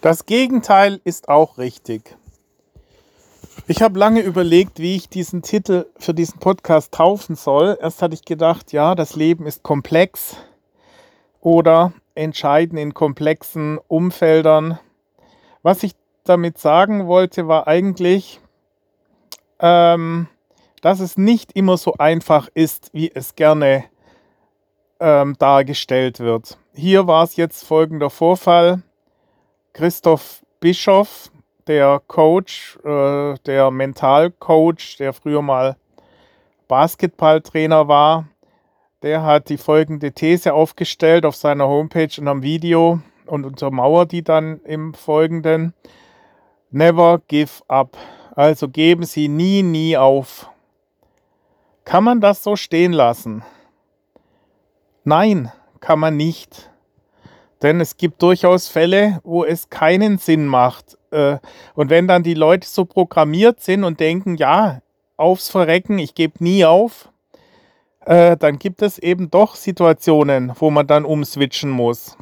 Das Gegenteil ist auch richtig. Ich habe lange überlegt, wie ich diesen Titel für diesen Podcast taufen soll. Erst hatte ich gedacht, ja, das Leben ist komplex oder entscheiden in komplexen Umfeldern. Was ich damit sagen wollte, war eigentlich, dass es nicht immer so einfach ist, wie es gerne dargestellt wird. Hier war es jetzt folgender Vorfall. Christoph Bischoff, der Coach, der Mentalcoach, der früher mal Basketballtrainer war, der hat die folgende These aufgestellt auf seiner Homepage und am Video und untermauert die dann im Folgenden. Never give up. Also geben Sie nie auf. Kann man das so stehen lassen? Nein, kann man nicht. Denn es gibt durchaus Fälle, wo es keinen Sinn macht. Und wenn dann die Leute so programmiert sind und denken, ja, aufs Verrecken, ich gebe nie auf, dann gibt es eben doch Situationen, wo man dann umswitchen muss.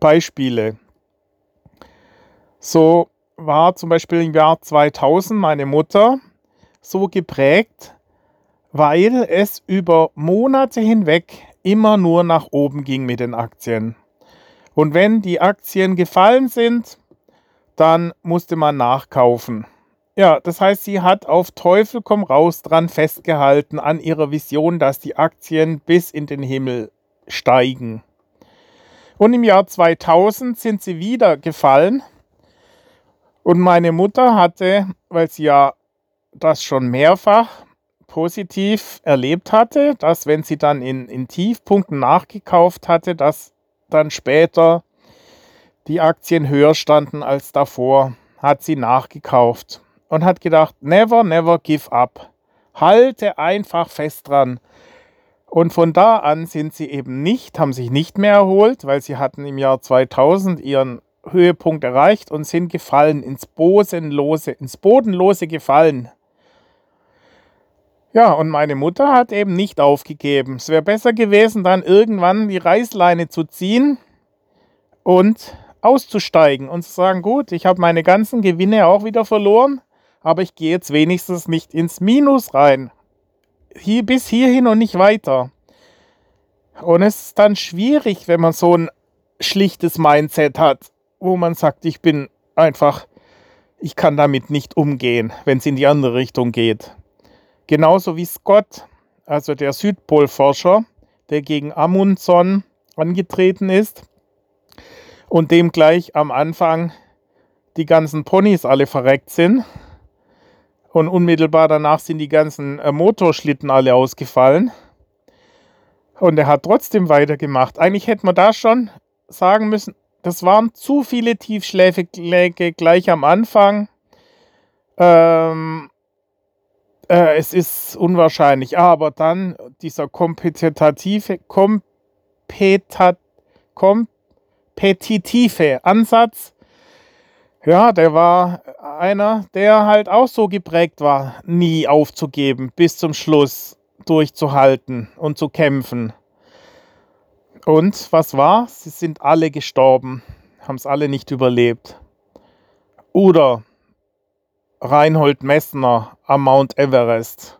Beispiele. So war zum Beispiel im Jahr 2000 meine Mutter so geprägt, weil es über Monate hinweg immer nur nach oben ging mit den Aktien. Und wenn die Aktien gefallen sind, dann musste man nachkaufen. Ja, das heißt, sie hat auf Teufel komm raus dran festgehalten an ihrer Vision, dass die Aktien bis in den Himmel steigen. Und im Jahr 2000 sind sie wieder gefallen. Und meine Mutter hatte, weil sie ja das schon mehrfach positiv erlebt hatte, dass wenn sie dann in Tiefpunkten nachgekauft hatte, dass dann später die Aktien höher standen als davor, hat sie nachgekauft und hat gedacht, never give up. Halte einfach fest dran. Und von da an haben sich nicht mehr erholt, weil sie hatten im Jahr 2000 ihren Höhepunkt erreicht und sind gefallen, ins Bodenlose gefallen. Ja, und meine Mutter hat eben nicht aufgegeben. Es wäre besser gewesen, dann irgendwann die Reißleine zu ziehen und auszusteigen und zu sagen, gut, ich habe meine ganzen Gewinne auch wieder verloren, aber ich gehe jetzt wenigstens nicht ins Minus rein. Bis hierhin und nicht weiter. Und es ist dann schwierig, wenn man so ein schlichtes Mindset hat, wo man sagt, ich kann damit nicht umgehen, wenn es in die andere Richtung geht. Genauso wie Scott, also der Südpolforscher, der gegen Amundsen angetreten ist und dem gleich am Anfang die ganzen Ponys alle verreckt sind. Und unmittelbar danach sind die ganzen Motorschlitten alle ausgefallen. Und er hat trotzdem weitergemacht. Eigentlich hätte man da schon sagen müssen, das waren zu viele Tiefschläge gleich am Anfang. Es ist unwahrscheinlich. Aber dann dieser kompetitive Ansatz, ja, der war einer, der halt auch so geprägt war, nie aufzugeben, bis zum Schluss durchzuhalten und zu kämpfen. Und was war? Sie sind alle gestorben, haben es alle nicht überlebt. Oder Reinhold Messner am Mount Everest.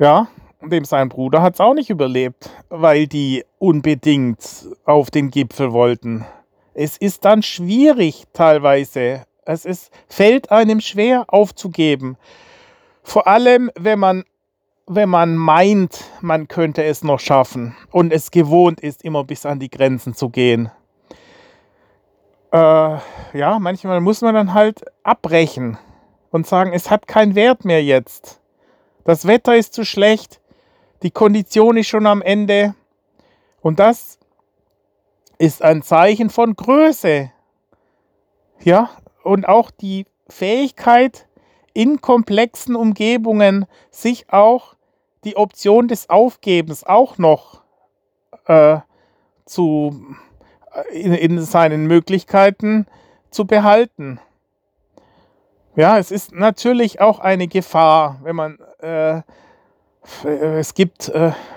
Ja, dem sein Bruder hat es auch nicht überlebt, weil die unbedingt auf den Gipfel wollten. Es ist dann schwierig teilweise. Fällt einem schwer aufzugeben. Vor allem, wenn man meint, man könnte es noch schaffen und es gewohnt ist, immer bis an die Grenzen zu gehen. Ja, manchmal muss man dann halt abbrechen und sagen, es hat keinen Wert mehr jetzt. Das Wetter ist zu schlecht, die Kondition ist schon am Ende. Und das ist ein Zeichen von Größe. Ja, und auch die Fähigkeit, in komplexen Umgebungen sich auch die Option des Aufgebens auch noch in seinen Möglichkeiten zu behalten. Ja, es ist natürlich auch eine Gefahr, wenn man Es gibt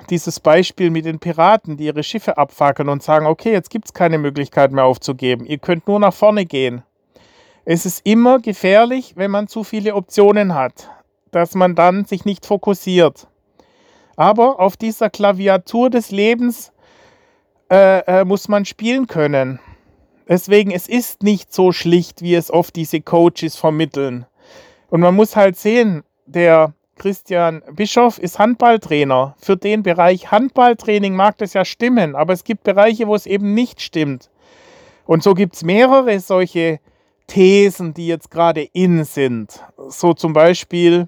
dieses Beispiel mit den Piraten, die ihre Schiffe abfackeln und sagen, okay, jetzt gibt es keine Möglichkeit mehr aufzugeben. Ihr könnt nur nach vorne gehen. Es ist immer gefährlich, wenn man zu viele Optionen hat, dass man dann sich nicht fokussiert. Aber auf dieser Klaviatur des Lebens muss man spielen können. Deswegen, es ist nicht so schlicht, wie es oft diese Coaches vermitteln. Und man muss halt sehen, der Christian Bischoff ist Handballtrainer. Für den Bereich Handballtraining mag das ja stimmen, aber es gibt Bereiche, wo es eben nicht stimmt. Und so gibt es mehrere solche Thesen, die jetzt gerade in sind. So zum Beispiel,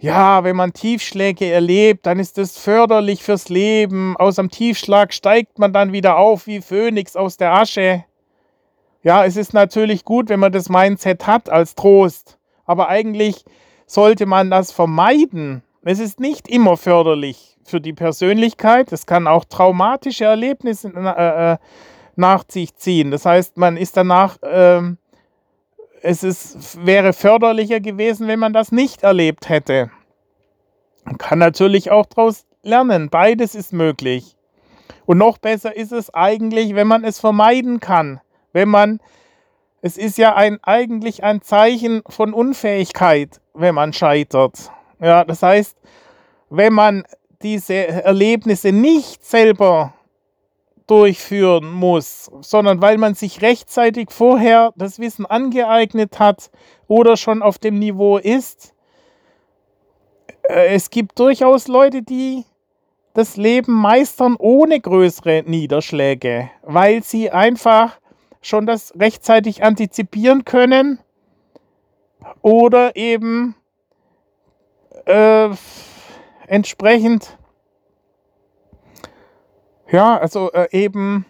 ja, wenn man Tiefschläge erlebt, dann ist das förderlich fürs Leben. Aus einem Tiefschlag steigt man dann wieder auf wie Phönix aus der Asche. Ja, es ist natürlich gut, wenn man das Mindset hat als Trost, aber eigentlich sollte man das vermeiden. Es ist nicht immer förderlich für die Persönlichkeit. Es kann auch traumatische Erlebnisse nach sich ziehen. Das heißt, man ist danach, wäre förderlicher gewesen, wenn man das nicht erlebt hätte. Man kann natürlich auch daraus lernen. Beides ist möglich. Und noch besser ist es eigentlich, wenn man es vermeiden kann. Es ist ja eigentlich ein Zeichen von Unfähigkeit, wenn man scheitert. Ja, das heißt, wenn man diese Erlebnisse nicht selber durchführen muss, sondern weil man sich rechtzeitig vorher das Wissen angeeignet hat oder schon auf dem Niveau ist. Es gibt durchaus Leute, die das Leben meistern ohne größere Niederschläge, weil sie einfach schon das rechtzeitig antizipieren können oder eben entsprechend, ja, also eben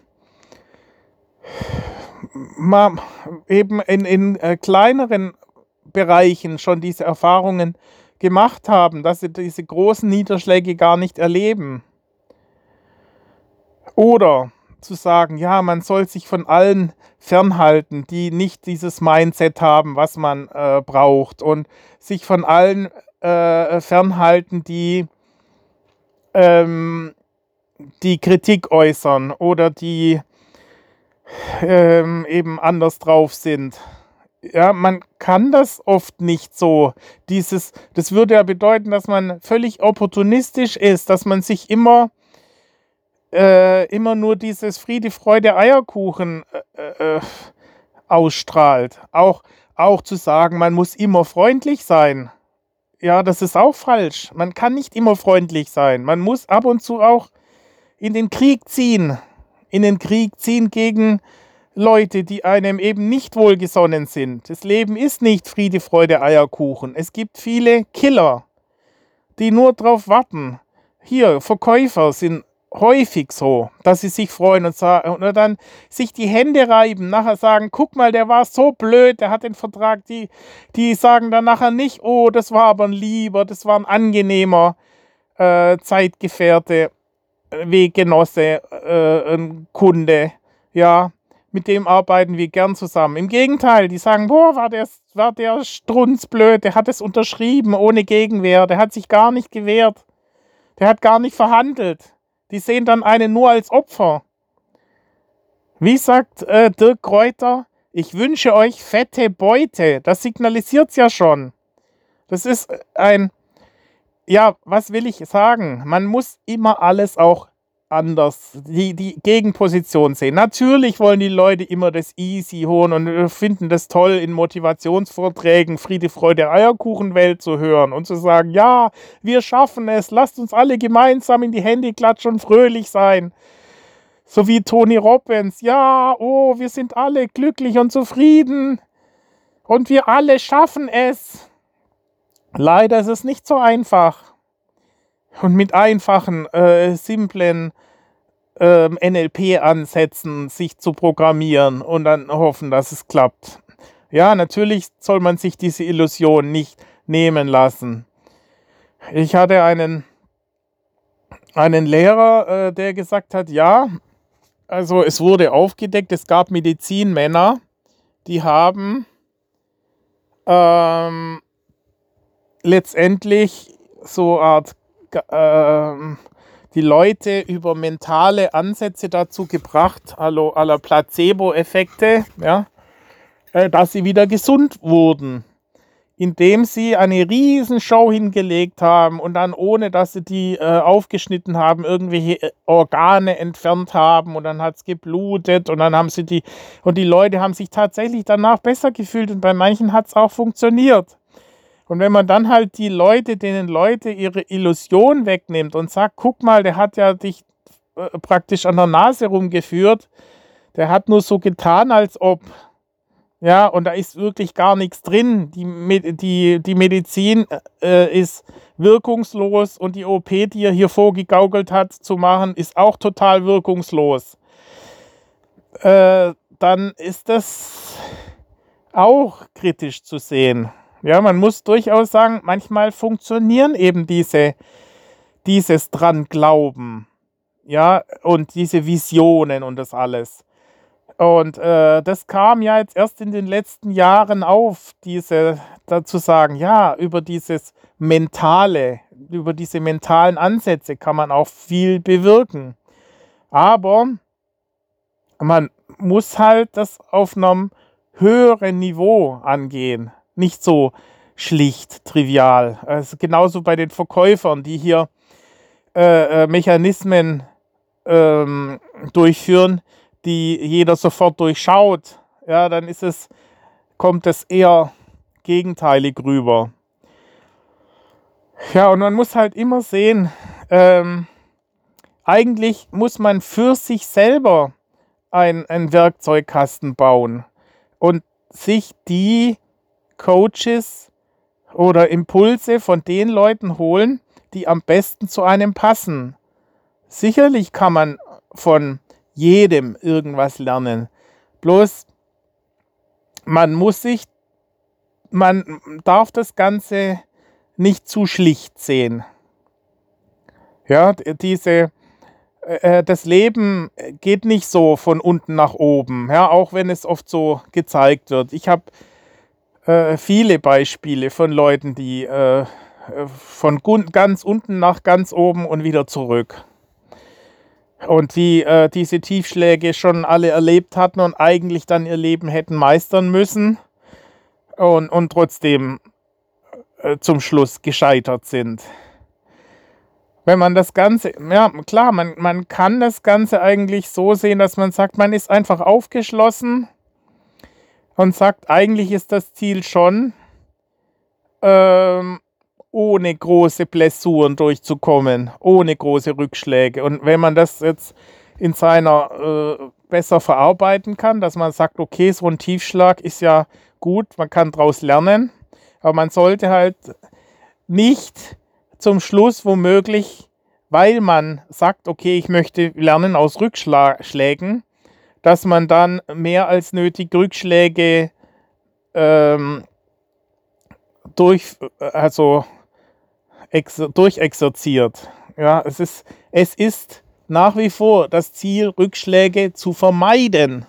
in kleineren Bereichen schon diese Erfahrungen gemacht haben, dass sie diese großen Niederschläge gar nicht erleben. Oder zu sagen, ja, man soll sich von allen fernhalten, die nicht dieses Mindset haben, was man braucht, und sich von allen fernhalten, die die Kritik äußern oder die eben anders drauf sind. Ja, man kann das oft nicht so. Das würde ja bedeuten, dass man völlig opportunistisch ist, dass man sich immer nur dieses Friede, Freude, Eierkuchen ausstrahlt. Auch zu sagen, man muss immer freundlich sein. Ja, das ist auch falsch. Man kann nicht immer freundlich sein. Man muss ab und zu auch in den Krieg ziehen. In den Krieg ziehen gegen Leute, die einem eben nicht wohlgesonnen sind. Das Leben ist nicht Friede, Freude, Eierkuchen. Es gibt viele Killer, die nur drauf warten. Hier, Verkäufer sind häufig so, dass sie sich freuen und dann sich die Hände reiben, nachher sagen, guck mal, der war so blöd, der hat den Vertrag, die sagen dann nachher nicht, oh, das war aber ein Lieber, das war ein angenehmer Zeitgefährte, Weggenosse, ein Kunde, ja, mit dem arbeiten wir gern zusammen. Im Gegenteil, die sagen, boah, war der strunzblöd, der hat es unterschrieben ohne Gegenwehr, der hat sich gar nicht gewehrt, der hat gar nicht verhandelt. Die sehen dann einen nur als Opfer. Wie sagt Dirk Kreuter, ich wünsche euch fette Beute. Das signalisiert es ja schon. Das ist was will ich sagen? Man muss immer alles auch anders, die Gegenposition sehen. Natürlich wollen die Leute immer das Easy hören und finden das toll, in Motivationsvorträgen Friede, Freude, Eierkuchenwelt zu hören und zu sagen, ja, wir schaffen es, lasst uns alle gemeinsam in die Hände klatschen und fröhlich sein. So wie Tony Robbins, ja, oh, wir sind alle glücklich und zufrieden und wir alle schaffen es. Leider ist es nicht so einfach. Und mit einfachen, simplen NLP-Ansätzen sich zu programmieren und dann hoffen, dass es klappt. Ja, natürlich soll man sich diese Illusion nicht nehmen lassen. Ich hatte einen Lehrer, der gesagt hat, ja, also es wurde aufgedeckt, es gab Medizinmänner, die haben letztendlich so eine Art die Leute über mentale Ansätze dazu gebracht, also à la Placebo-Effekte, ja, dass sie wieder gesund wurden, indem sie eine Riesenshow hingelegt haben und dann, ohne dass sie die aufgeschnitten haben, irgendwelche Organe entfernt haben und dann hat es geblutet und dann haben sie die Leute haben sich tatsächlich danach besser gefühlt und bei manchen hat es auch funktioniert. Und wenn man dann halt denen Leute ihre Illusion wegnimmt und sagt, guck mal, der hat ja dich praktisch an der Nase rumgeführt, der hat nur so getan, als ob, ja, und da ist wirklich gar nichts drin, die Medizin ist wirkungslos und die OP, die er hier vorgegaukelt hat zu machen, ist auch total wirkungslos, dann ist das auch kritisch zu sehen. Ja, man muss durchaus sagen, manchmal funktionieren eben dieses dran Glauben, ja, und diese Visionen und das alles. Und das kam ja jetzt erst in den letzten Jahren auf, dazu sagen, ja, über dieses Mentale, über diese mentalen Ansätze kann man auch viel bewirken. Aber man muss halt das auf einem höheren Niveau angehen. Nicht so schlicht, trivial. Also genauso bei den Verkäufern, die hier Mechanismen durchführen, die jeder sofort durchschaut, ja, dann kommt es eher gegenteilig rüber. Ja, und man muss halt immer sehen, eigentlich muss man für sich selber einen Werkzeugkasten bauen und sich die Coaches oder Impulse von den Leuten holen, die am besten zu einem passen. Sicherlich kann man von jedem irgendwas lernen. Bloß man darf das Ganze nicht zu schlicht sehen. Ja, das Leben geht nicht so von unten nach oben, ja, auch wenn es oft so gezeigt wird. Ich habe viele Beispiele von Leuten, die von ganz unten nach ganz oben und wieder zurück, und die diese Tiefschläge schon alle erlebt hatten und eigentlich dann ihr Leben hätten meistern müssen und trotzdem zum Schluss gescheitert sind. Wenn man das Ganze, ja klar, man kann das Ganze eigentlich so sehen, dass man sagt, man ist einfach aufgeschlossen und sagt, eigentlich ist das Ziel schon, ohne große Blessuren durchzukommen, ohne große Rückschläge. Und wenn man das jetzt in seiner besser verarbeiten kann, dass man sagt, okay, so ein Tiefschlag ist ja gut, man kann daraus lernen, aber man sollte halt nicht zum Schluss womöglich, weil man sagt, okay, ich möchte lernen aus Rückschlägen, dass man dann mehr als nötig Rückschläge durchexerziert. Ja, es ist nach wie vor das Ziel, Rückschläge zu vermeiden.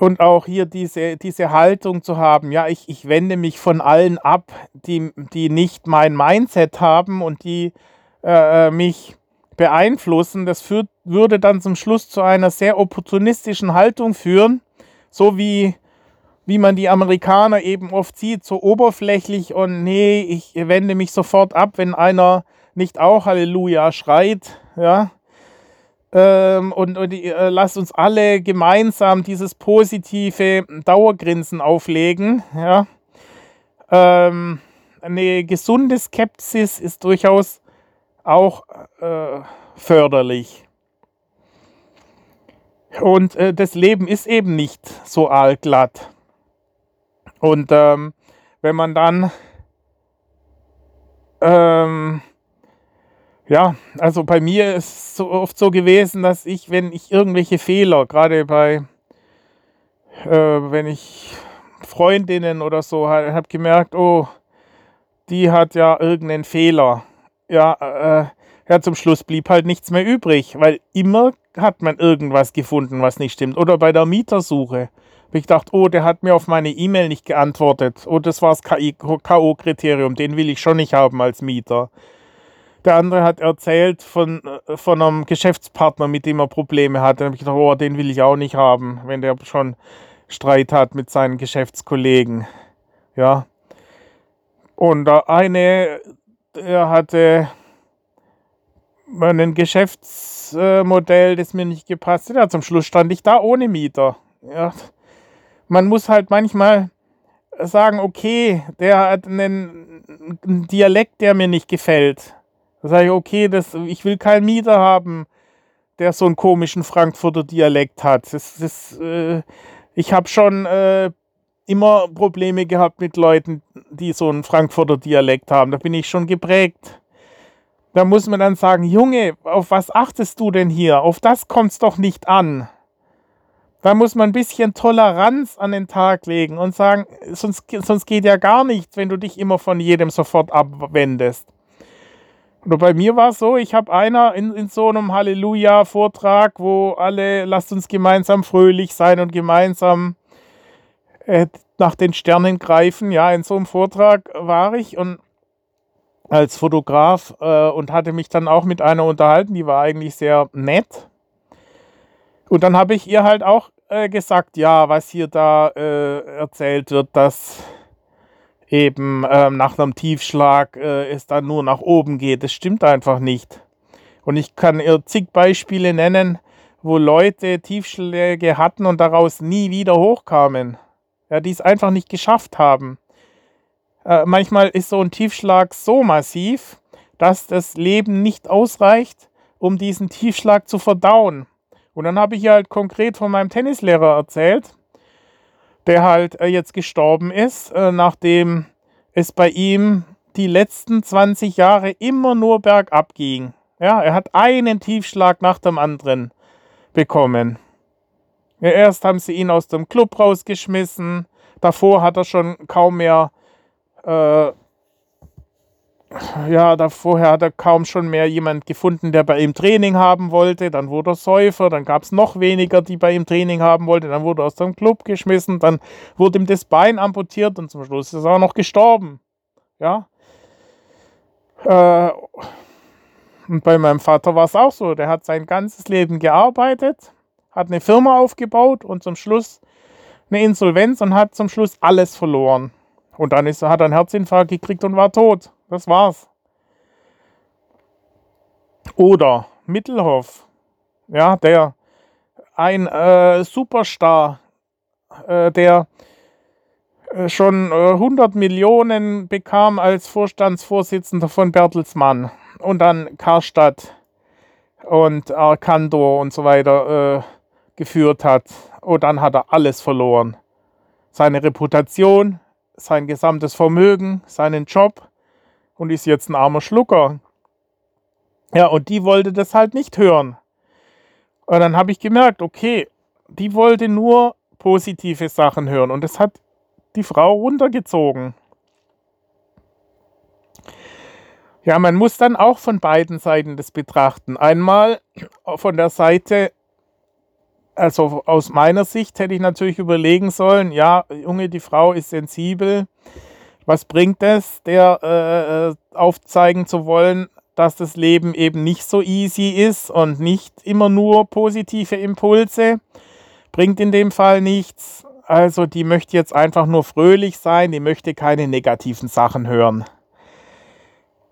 Und auch hier diese Haltung zu haben, ja, ich wende mich von allen ab, die nicht mein Mindset haben und die mich beeinflussen, das würde dann zum Schluss zu einer sehr opportunistischen Haltung führen, so wie man die Amerikaner eben oft sieht, so oberflächlich, und nee, ich wende mich sofort ab, wenn einer nicht auch Halleluja schreit, ja, und lasst uns alle gemeinsam dieses positive Dauergrinsen auflegen, ja. Eine gesunde Skepsis ist durchaus auch förderlich. Und das Leben ist eben nicht so allglatt. Und wenn man dann, ja, also bei mir ist es so oft so gewesen, dass ich, wenn ich irgendwelche Fehler, gerade wenn ich Freundinnen oder so, habe gemerkt, oh, die hat ja irgendeinen Fehler. Ja, zum Schluss blieb halt nichts mehr übrig, weil immer hat man irgendwas gefunden, was nicht stimmt. Oder bei der Mietersuche habe ich gedacht, oh, der hat mir auf meine E-Mail nicht geantwortet. Oh, das war das K.O.-Kriterium, den will ich schon nicht haben als Mieter. Der andere hat erzählt von einem Geschäftspartner, mit dem er Probleme hat. Dann habe ich gedacht, oh, den will ich auch nicht haben, wenn der schon Streit hat mit seinen Geschäftskollegen. Ja. Und der eine, der hatte ein Geschäftsmodell, das mir nicht gepasst hat. Ja, zum Schluss stand ich da ohne Mieter. Ja. Man muss halt manchmal sagen, okay, der hat einen Dialekt, der mir nicht gefällt. Da sage ich, okay, ich will keinen Mieter haben, der so einen komischen Frankfurter Dialekt hat. Ich habe schon immer Probleme gehabt mit Leuten, die so einen Frankfurter Dialekt haben. Da bin ich schon geprägt. Da muss man dann sagen, Junge, auf was achtest du denn hier? Auf das kommt es doch nicht an. Da muss man ein bisschen Toleranz an den Tag legen und sagen, sonst geht ja gar nichts, wenn du dich immer von jedem sofort abwendest. Und bei mir war es so, ich habe einer in so einem Halleluja-Vortrag, wo alle, lasst uns gemeinsam fröhlich sein und gemeinsam nach den Sternen greifen. Ja, in so einem Vortrag war ich und als Fotograf und hatte mich dann auch mit einer unterhalten, die war eigentlich sehr nett. Und dann habe ich ihr halt auch gesagt, ja, was hier da erzählt wird, dass eben nach einem Tiefschlag es dann nur nach oben geht. Das stimmt einfach nicht. Und ich kann ihr zig Beispiele nennen, wo Leute Tiefschläge hatten und daraus nie wieder hochkamen. Ja, die es einfach nicht geschafft haben. Manchmal ist so ein Tiefschlag so massiv, dass das Leben nicht ausreicht, um diesen Tiefschlag zu verdauen. Und dann habe ich ihr halt konkret von meinem Tennislehrer erzählt, der halt jetzt gestorben ist, nachdem es bei ihm die letzten 20 Jahre immer nur bergab ging. Ja, er hat einen Tiefschlag nach dem anderen bekommen. Ja, erst haben sie ihn aus dem Club rausgeschmissen, davor hat er schon kaum mehr, vorher hat er kaum jemand gefunden, der bei ihm Training haben wollte. Dann wurde er Säufer, dann gab es noch weniger, die bei ihm Training haben wollten. Dann wurde er aus dem Club geschmissen, dann wurde ihm das Bein amputiert und zum Schluss ist er auch noch gestorben. Ja? Und bei meinem Vater war es auch so. Der hat sein ganzes Leben gearbeitet, hat eine Firma aufgebaut und zum Schluss eine Insolvenz und hat zum Schluss alles verloren. Und dann hat er einen Herzinfarkt gekriegt und war tot. Das war's. Oder Mittelhof. Ja, der ein Superstar, der schon 100 Millionen bekam als Vorstandsvorsitzender von Bertelsmann. Und dann Karstadt und Arcandor und so weiter geführt hat. Und dann hat er alles verloren. Seine Reputation, sein gesamtes Vermögen, seinen Job. Und ist jetzt ein armer Schlucker. Ja, und die wollte das halt nicht hören. Und dann habe ich gemerkt, okay, die wollte nur positive Sachen hören. Und das hat die Frau runtergezogen. Ja, man muss dann auch von beiden Seiten das betrachten. Einmal von der Seite, also aus meiner Sicht hätte ich natürlich überlegen sollen, ja, Junge, die Frau ist sensibel. Was bringt es, der aufzeigen zu wollen, dass das Leben eben nicht so easy ist und nicht immer nur positive Impulse? Bringt in dem Fall nichts. Also die möchte jetzt einfach nur fröhlich sein, die möchte keine negativen Sachen hören.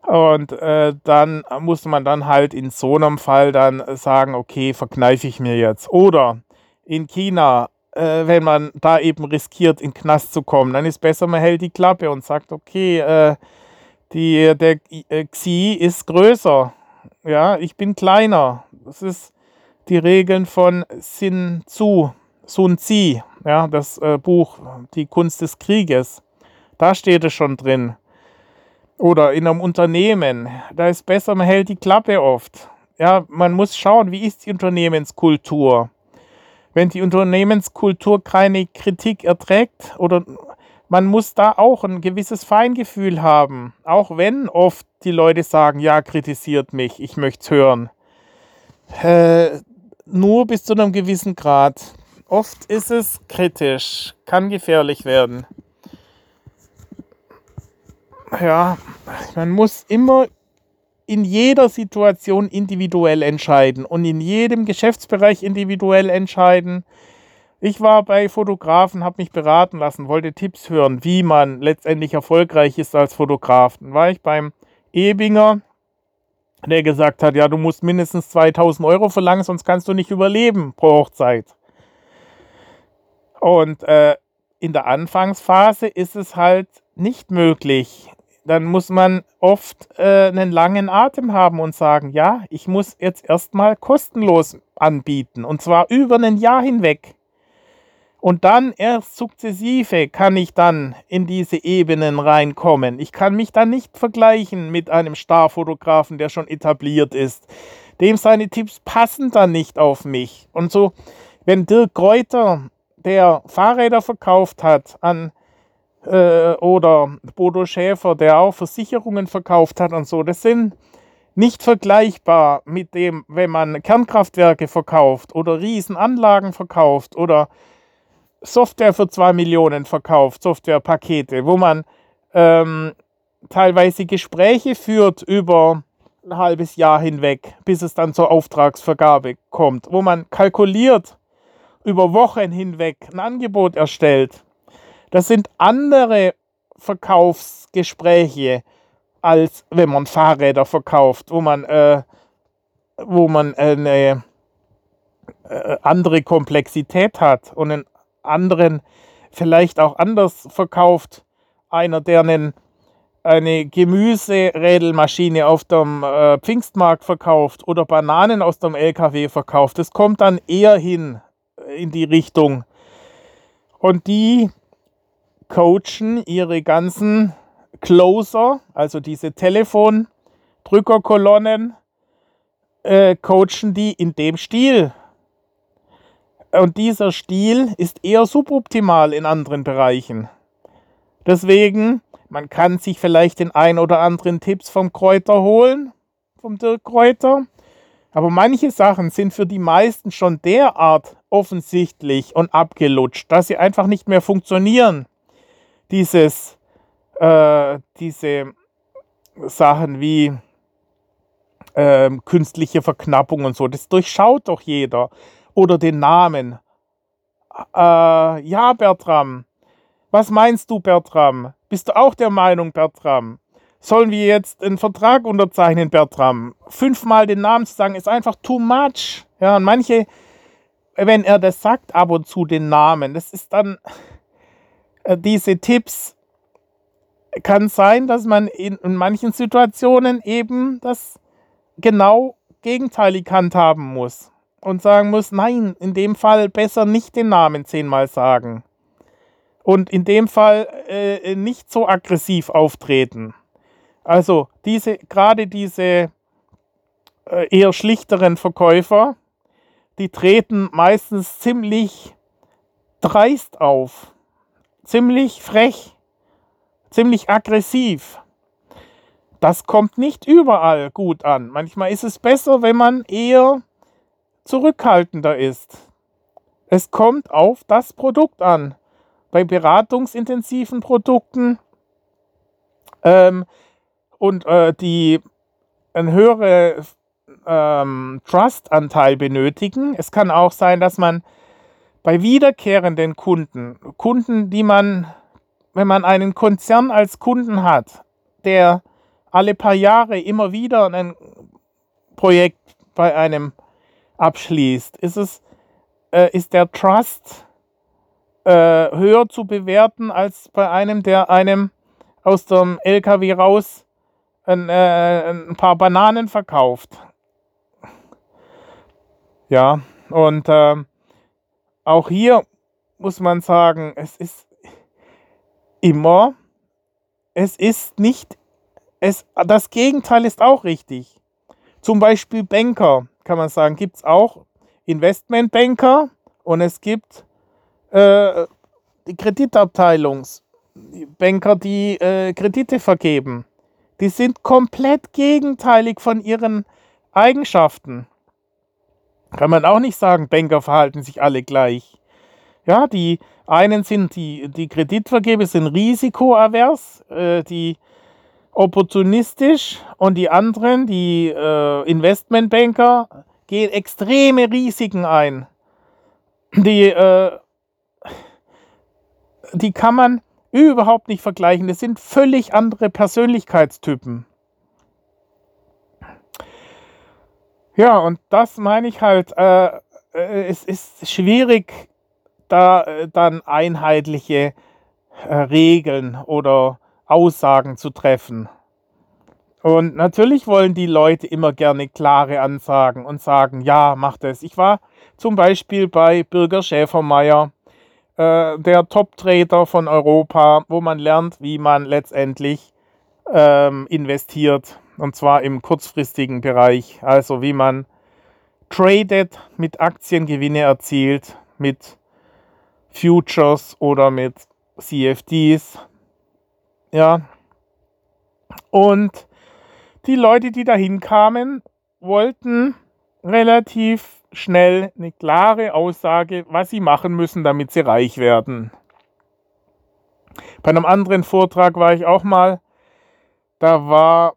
Und dann muss man dann halt in so einem Fall dann sagen, okay, verkneife ich mir jetzt. Oder in China, wenn man da eben riskiert, in den Knast zu kommen, dann ist besser, man hält die Klappe und sagt, okay, der Xi ist größer, ja, ich bin kleiner. Das ist die Regeln von Sun Tzu, ja, das Buch, die Kunst des Krieges. Da steht es schon drin. Oder in einem Unternehmen, da ist besser, man hält die Klappe oft. Ja, man muss schauen, wie ist die Unternehmenskultur. Wenn die Unternehmenskultur keine Kritik erträgt, oder man muss da auch ein gewisses Feingefühl haben, auch wenn oft die Leute sagen, ja, kritisiert mich, ich möchte es hören. Nur bis zu einem gewissen Grad. Oft ist es kritisch, kann gefährlich werden. Ja, man muss immer in jeder Situation individuell entscheiden und in jedem Geschäftsbereich individuell entscheiden. Ich war bei Fotografen, habe mich beraten lassen, wollte Tipps hören, wie man letztendlich erfolgreich ist als Fotograf. Dann war ich beim Ebinger, der gesagt hat, ja, du musst mindestens 2.000 Euro verlangen, sonst kannst du nicht überleben pro Hochzeit. Und in der Anfangsphase ist es halt nicht möglich. Dann muss man oft einen langen Atem haben und sagen, ja, ich muss jetzt erstmal kostenlos anbieten und zwar über ein Jahr hinweg. Und dann erst sukzessive kann ich dann in diese Ebenen reinkommen. Ich kann mich dann nicht vergleichen mit einem Starfotografen, der schon etabliert ist. Dem seine Tipps passen dann nicht auf mich. Und so, wenn Dirk Kreuter, der Fahrräder verkauft hat an oder Bodo Schäfer, der auch Versicherungen verkauft hat und so, das sind nicht vergleichbar mit dem, wenn man Kernkraftwerke verkauft oder Riesenanlagen verkauft oder Software für 2 Millionen verkauft, Softwarepakete, wo man teilweise Gespräche führt über ein halbes Jahr hinweg, bis es dann zur Auftragsvergabe kommt, wo man kalkuliert, über Wochen hinweg ein Angebot erstellt. Das sind andere Verkaufsgespräche, als wenn man Fahrräder verkauft, wo man eine andere Komplexität hat und einen anderen vielleicht auch anders verkauft. Einer, der eine Gemüserädelmaschine auf dem Pfingstmarkt verkauft oder Bananen aus dem LKW verkauft, das kommt dann eher hin in die Richtung. Und die coachen ihre ganzen Closer, also diese Telefondrückerkolonnen, coachen die in dem Stil. Und dieser Stil ist eher suboptimal in anderen Bereichen. Deswegen, man kann sich vielleicht den ein oder anderen Tipps vom Kreuter holen, vom Dirk Kreuter. Aber manche Sachen sind für die meisten schon derart offensichtlich und abgelutscht, dass sie einfach nicht mehr funktionieren. Diese Sachen wie künstliche Verknappung und so, das durchschaut doch jeder. Oder den Namen. Ja, Bertram. Was meinst du, Bertram? Bist du auch der Meinung, Bertram? Sollen wir jetzt einen Vertrag unterzeichnen, Bertram? 5-mal den Namen zu sagen, ist einfach too much. Ja, und manche, wenn er das sagt, ab und zu den Namen, das ist dann, diese Tipps, kann sein, dass man in manchen Situationen eben das genau gegenteilig handhaben muss und sagen muss, nein, in dem Fall besser nicht den Namen 10-mal sagen und in dem Fall nicht so aggressiv auftreten. Also diese eher schlichteren Verkäufer, die treten meistens ziemlich dreist auf, ziemlich frech, ziemlich aggressiv. Das kommt nicht überall gut an. Manchmal ist es besser, wenn man eher zurückhaltender ist. Es kommt auf das Produkt an. Bei beratungsintensiven Produkten die einen höheren Trust-Anteil benötigen. Es kann auch sein, dass man bei wiederkehrenden Kunden, die man, wenn man einen Konzern als Kunden hat, der alle paar Jahre immer wieder ein Projekt bei einem abschließt, ist der Trust höher zu bewerten als bei einem, der einem aus dem LKW raus ein paar Bananen verkauft. Ja, und auch hier muss man sagen, das Gegenteil ist auch richtig. Zum Beispiel Banker, kann man sagen, gibt es auch Investmentbanker und es gibt die Kreditabteilung, Banker, die Kredite vergeben. Die sind komplett gegenteilig von ihren Eigenschaften. Kann man auch nicht sagen, Banker verhalten sich alle gleich. Ja, die einen sind die Kreditvergeber, sind risikoavers, die opportunistisch und die anderen, die Investmentbanker, gehen extreme Risiken ein. Die kann man überhaupt nicht vergleichen. Das sind völlig andere Persönlichkeitstypen. Ja, und das meine ich halt, es ist schwierig, da dann einheitliche Regeln oder Aussagen zu treffen. Und natürlich wollen die Leute immer gerne klare Ansagen und sagen, ja, mach das. Ich war zum Beispiel bei Bürger Schäfermeier, der Top-Trader von Europa, wo man lernt, wie man letztendlich investiert. Und zwar im kurzfristigen Bereich. Also wie man tradet, mit Aktien Gewinne erzielt, mit Futures oder mit CFDs. Ja. Und die Leute, die dahin kamen, wollten relativ schnell eine klare Aussage, was sie machen müssen, damit sie reich werden. Bei einem anderen Vortrag war ich auch mal, da war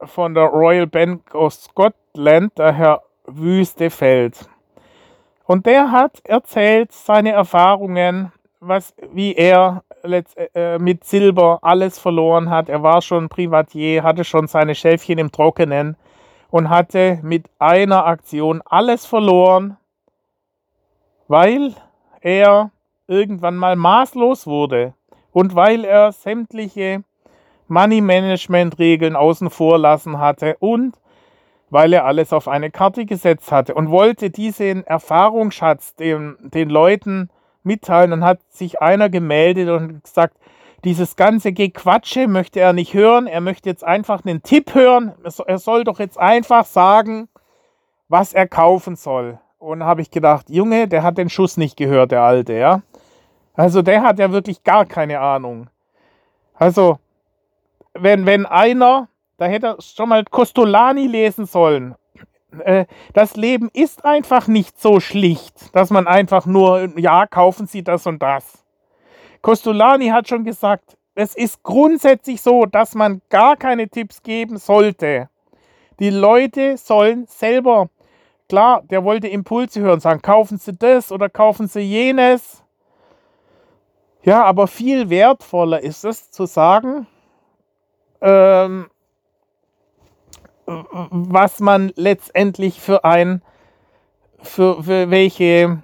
von der Royal Bank of Scotland der Herr Wüstefeld. Und der hat erzählt seine Erfahrungen, wie er mit Silber alles verloren hat. Er war schon Privatier, hatte schon seine Schäfchen im Trockenen und hatte mit einer Aktion alles verloren, weil er irgendwann mal maßlos wurde und weil er sämtliche Money-Management-Regeln außen vor lassen hatte und weil er alles auf eine Karte gesetzt hatte und wollte diesen Erfahrungsschatz den Leuten mitteilen. Und hat sich einer gemeldet und gesagt, dieses ganze Gequatsche möchte er nicht hören, er möchte jetzt einfach einen Tipp hören, er soll doch jetzt einfach sagen, was er kaufen soll. Und habe ich gedacht, Junge, der hat den Schuss nicht gehört, der Alte, ja. Also der hat ja wirklich gar keine Ahnung. Also wenn einer, da hätte er schon mal Costolani lesen sollen. Das Leben ist einfach nicht so schlicht, dass man einfach nur, ja, kaufen Sie das und das. Costolani hat schon gesagt, es ist grundsätzlich so, dass man gar keine Tipps geben sollte. Die Leute sollen selber, klar, der wollte Impulse hören, sagen, kaufen Sie das oder kaufen Sie jenes. Ja, aber viel wertvoller ist es zu sagen, was man letztendlich für welche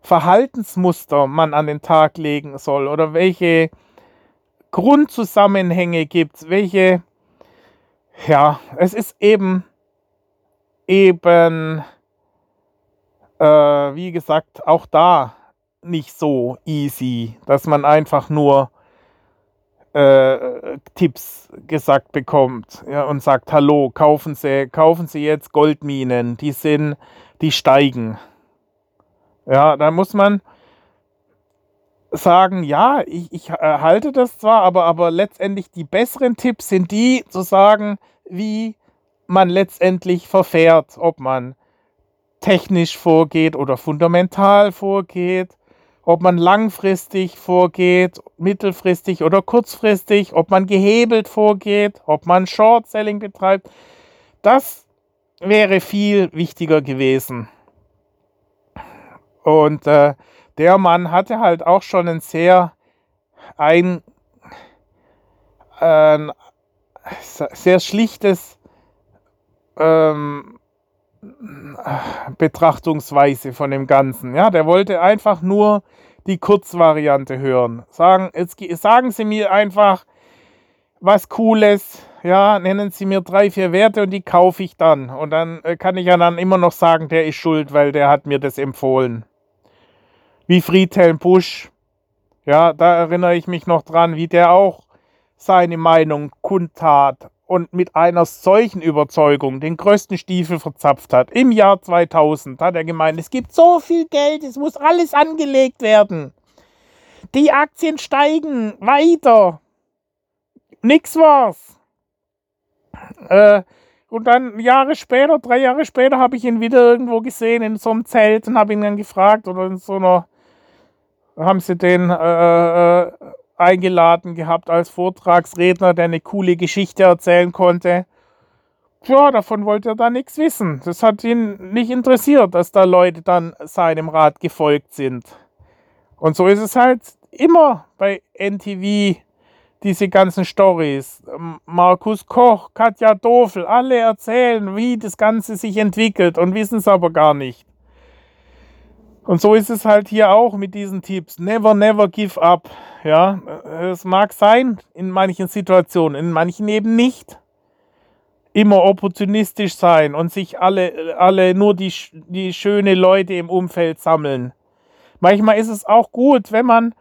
Verhaltensmuster man an den Tag legen soll oder welche Grundzusammenhänge gibt es, es ist eben wie gesagt, auch da nicht so easy, dass man einfach nur Tipps gesagt bekommt, ja, und sagt, hallo, kaufen Sie jetzt Goldminen, die steigen. Ja, da muss man sagen, ja, ich halte das zwar, aber letztendlich die besseren Tipps sind die, zu sagen, wie man letztendlich verfährt, ob man technisch vorgeht oder fundamental vorgeht, ob man langfristig vorgeht, mittelfristig oder kurzfristig, ob man gehebelt vorgeht, ob man Short-Selling betreibt. Das wäre viel wichtiger gewesen. Und der Mann hatte halt auch schon einen sehr schlichtes Betrachtungsweise von dem Ganzen. Ja, der wollte einfach nur die Kurzvariante hören. Sagen Sie mir einfach was Cooles, ja, nennen Sie mir 3, 4 Werte und die kaufe ich dann. Und dann kann ich ja dann immer noch sagen, der ist schuld, weil der hat mir das empfohlen. Wie Friedhelm Busch, ja, da erinnere ich mich noch dran, wie der auch seine Meinung kundtat und mit einer solchen Überzeugung den größten Stiefel verzapft hat. Im Jahr 2000 hat er gemeint, es gibt so viel Geld, es muss alles angelegt werden. Die Aktien steigen weiter. Nix war's. Und dann Jahre später, 3 Jahre später, habe ich ihn wieder irgendwo gesehen in so einem Zelt und habe ihn dann gefragt, oder in so einer, haben sie den eingeladen gehabt als Vortragsredner, der eine coole Geschichte erzählen konnte. Ja, davon wollte er da nichts wissen. Das hat ihn nicht interessiert, dass da Leute dann seinem Rat gefolgt sind. Und so ist es halt immer bei NTV, diese ganzen Storys. Markus Koch, Katja Doffel, alle erzählen, wie das Ganze sich entwickelt und wissen es aber gar nicht. Und so ist es halt hier auch mit diesen Tipps. Never, never give up. Ja, es mag sein in manchen Situationen, in manchen eben nicht. Immer opportunistisch sein und sich alle nur die schönen Leute im Umfeld sammeln. Manchmal ist es auch gut, wenn man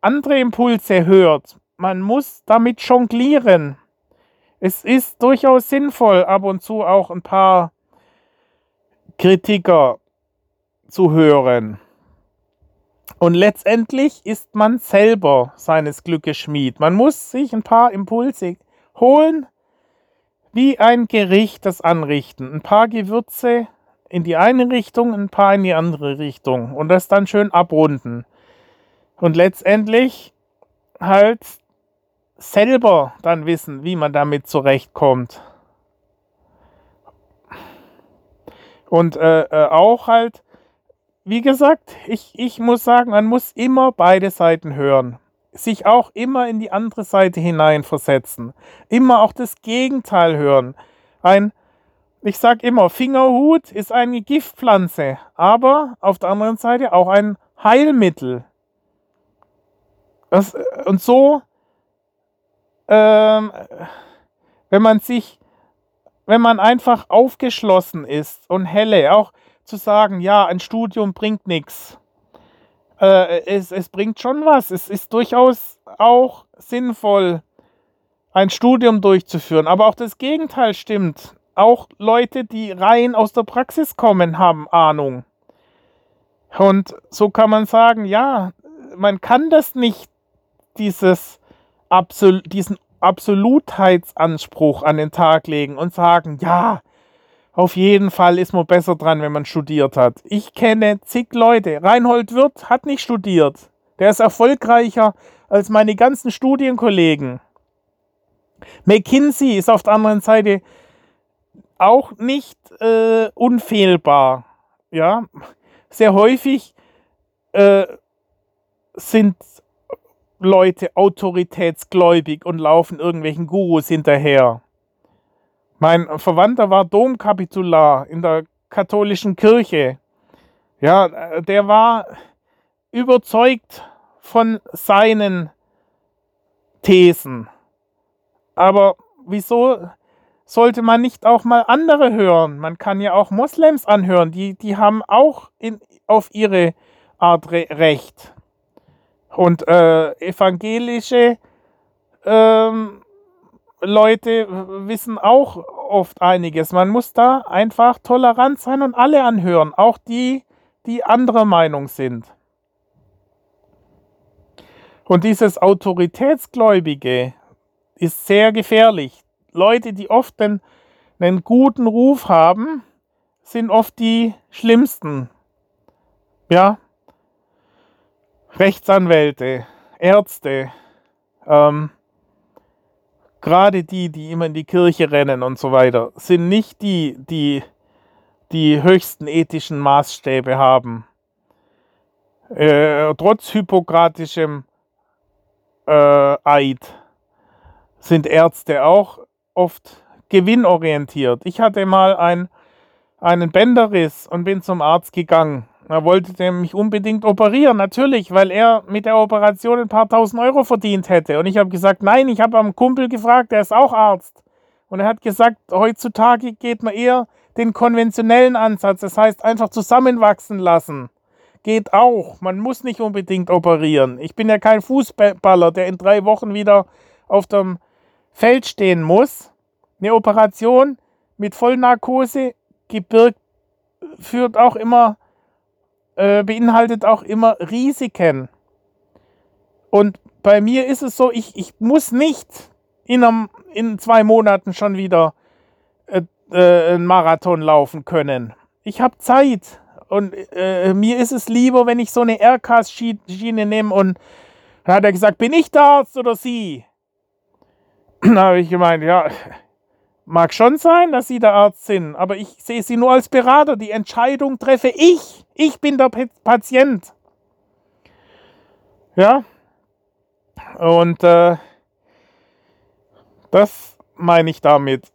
andere Impulse hört. Man muss damit jonglieren. Es ist durchaus sinnvoll, ab und zu auch ein paar Kritiker zu hören. Und letztendlich ist man selber seines Glückes Schmied. Man muss sich ein paar Impulse holen, wie ein Gericht das anrichten. Ein paar Gewürze in die eine Richtung, ein paar in die andere Richtung und das dann schön abrunden. Und letztendlich halt selber dann wissen, wie man damit zurechtkommt. Und auch halt, wie gesagt, ich muss sagen, man muss immer beide Seiten hören. Sich auch immer in die andere Seite hineinversetzen. Immer auch das Gegenteil hören. Ich sage immer, Fingerhut ist eine Giftpflanze, aber auf der anderen Seite auch ein Heilmittel. Und so, wenn man einfach aufgeschlossen ist und helle, auch zu sagen, ja, ein Studium bringt nichts. Es bringt schon was. Es ist durchaus auch sinnvoll, ein Studium durchzuführen. Aber auch das Gegenteil stimmt. Auch Leute, die rein aus der Praxis kommen, haben Ahnung. Und so kann man sagen, ja, man kann das nicht, diesen Absolutheitsanspruch an den Tag legen und sagen, ja, auf jeden Fall ist man besser dran, wenn man studiert hat. Ich kenne zig Leute. Reinhold Wirth hat nicht studiert. Der ist erfolgreicher als meine ganzen Studienkollegen. McKinsey ist auf der anderen Seite auch nicht unfehlbar. Ja? Sehr häufig sind Leute autoritätsgläubig und laufen irgendwelchen Gurus hinterher. Mein Verwandter war Domkapitular in der katholischen Kirche. Ja, der war überzeugt von seinen Thesen. Aber wieso sollte man nicht auch mal andere hören? Man kann ja auch Moslems anhören, die haben auch auf ihre Art Recht. Und evangelische Leute wissen auch oft einiges. Man muss da einfach tolerant sein und alle anhören, auch die, die anderer Meinung sind. Und dieses Autoritätsgläubige ist sehr gefährlich. Leute, die oft einen guten Ruf haben, sind oft die schlimmsten. Ja? Rechtsanwälte, Ärzte, gerade die immer in die Kirche rennen und so weiter, sind nicht die höchsten ethischen Maßstäbe haben. Trotz hippokratischem Eid sind Ärzte auch oft gewinnorientiert. Ich hatte mal einen Bänderriss und bin zum Arzt gegangen. Er wollte mich unbedingt operieren, natürlich, weil er mit der Operation ein paar tausend Euro verdient hätte. Und ich habe gesagt, nein, ich habe am Kumpel gefragt, der ist auch Arzt. Und er hat gesagt, heutzutage geht man eher den konventionellen Ansatz, das heißt einfach zusammenwachsen lassen. Geht auch, man muss nicht unbedingt operieren. Ich bin ja kein Fußballer, der in 3 Wochen wieder auf dem Feld stehen muss. Eine Operation mit Vollnarkose gebirgt, beinhaltet auch immer Risiken. Und bei mir ist es so, ich muss nicht in 2 Monaten schon wieder einen Marathon laufen können. Ich habe Zeit und mir ist es lieber, wenn ich so eine Aircast-Schiene nehme und Dann hat er gesagt, bin ich der Arzt oder Sie? Dann habe ich gemeint, ja, mag schon sein, dass Sie der Arzt sind, aber ich sehe Sie nur als Berater. Die Entscheidung treffe ich. Ich bin der Patient. Ja, und das meine ich damit.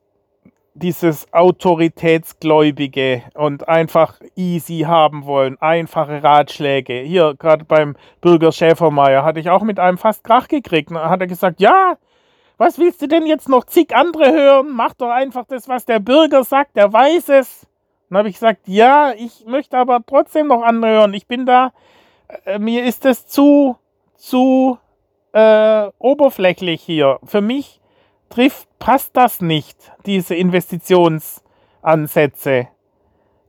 Dieses Autoritätsgläubige und einfach easy haben wollen, einfache Ratschläge. Hier, gerade beim Bürger Schäfermeier, hatte ich auch mit einem fast Krach gekriegt. Da hat er gesagt, ja, was willst du denn jetzt noch zig andere hören? Mach doch einfach das, was der Bürger sagt, der weiß es. Dann habe ich gesagt, ja, ich möchte aber trotzdem noch andere hören. Ich bin da, mir ist das zu oberflächlich hier. Für mich passt das nicht, diese Investitionsansätze,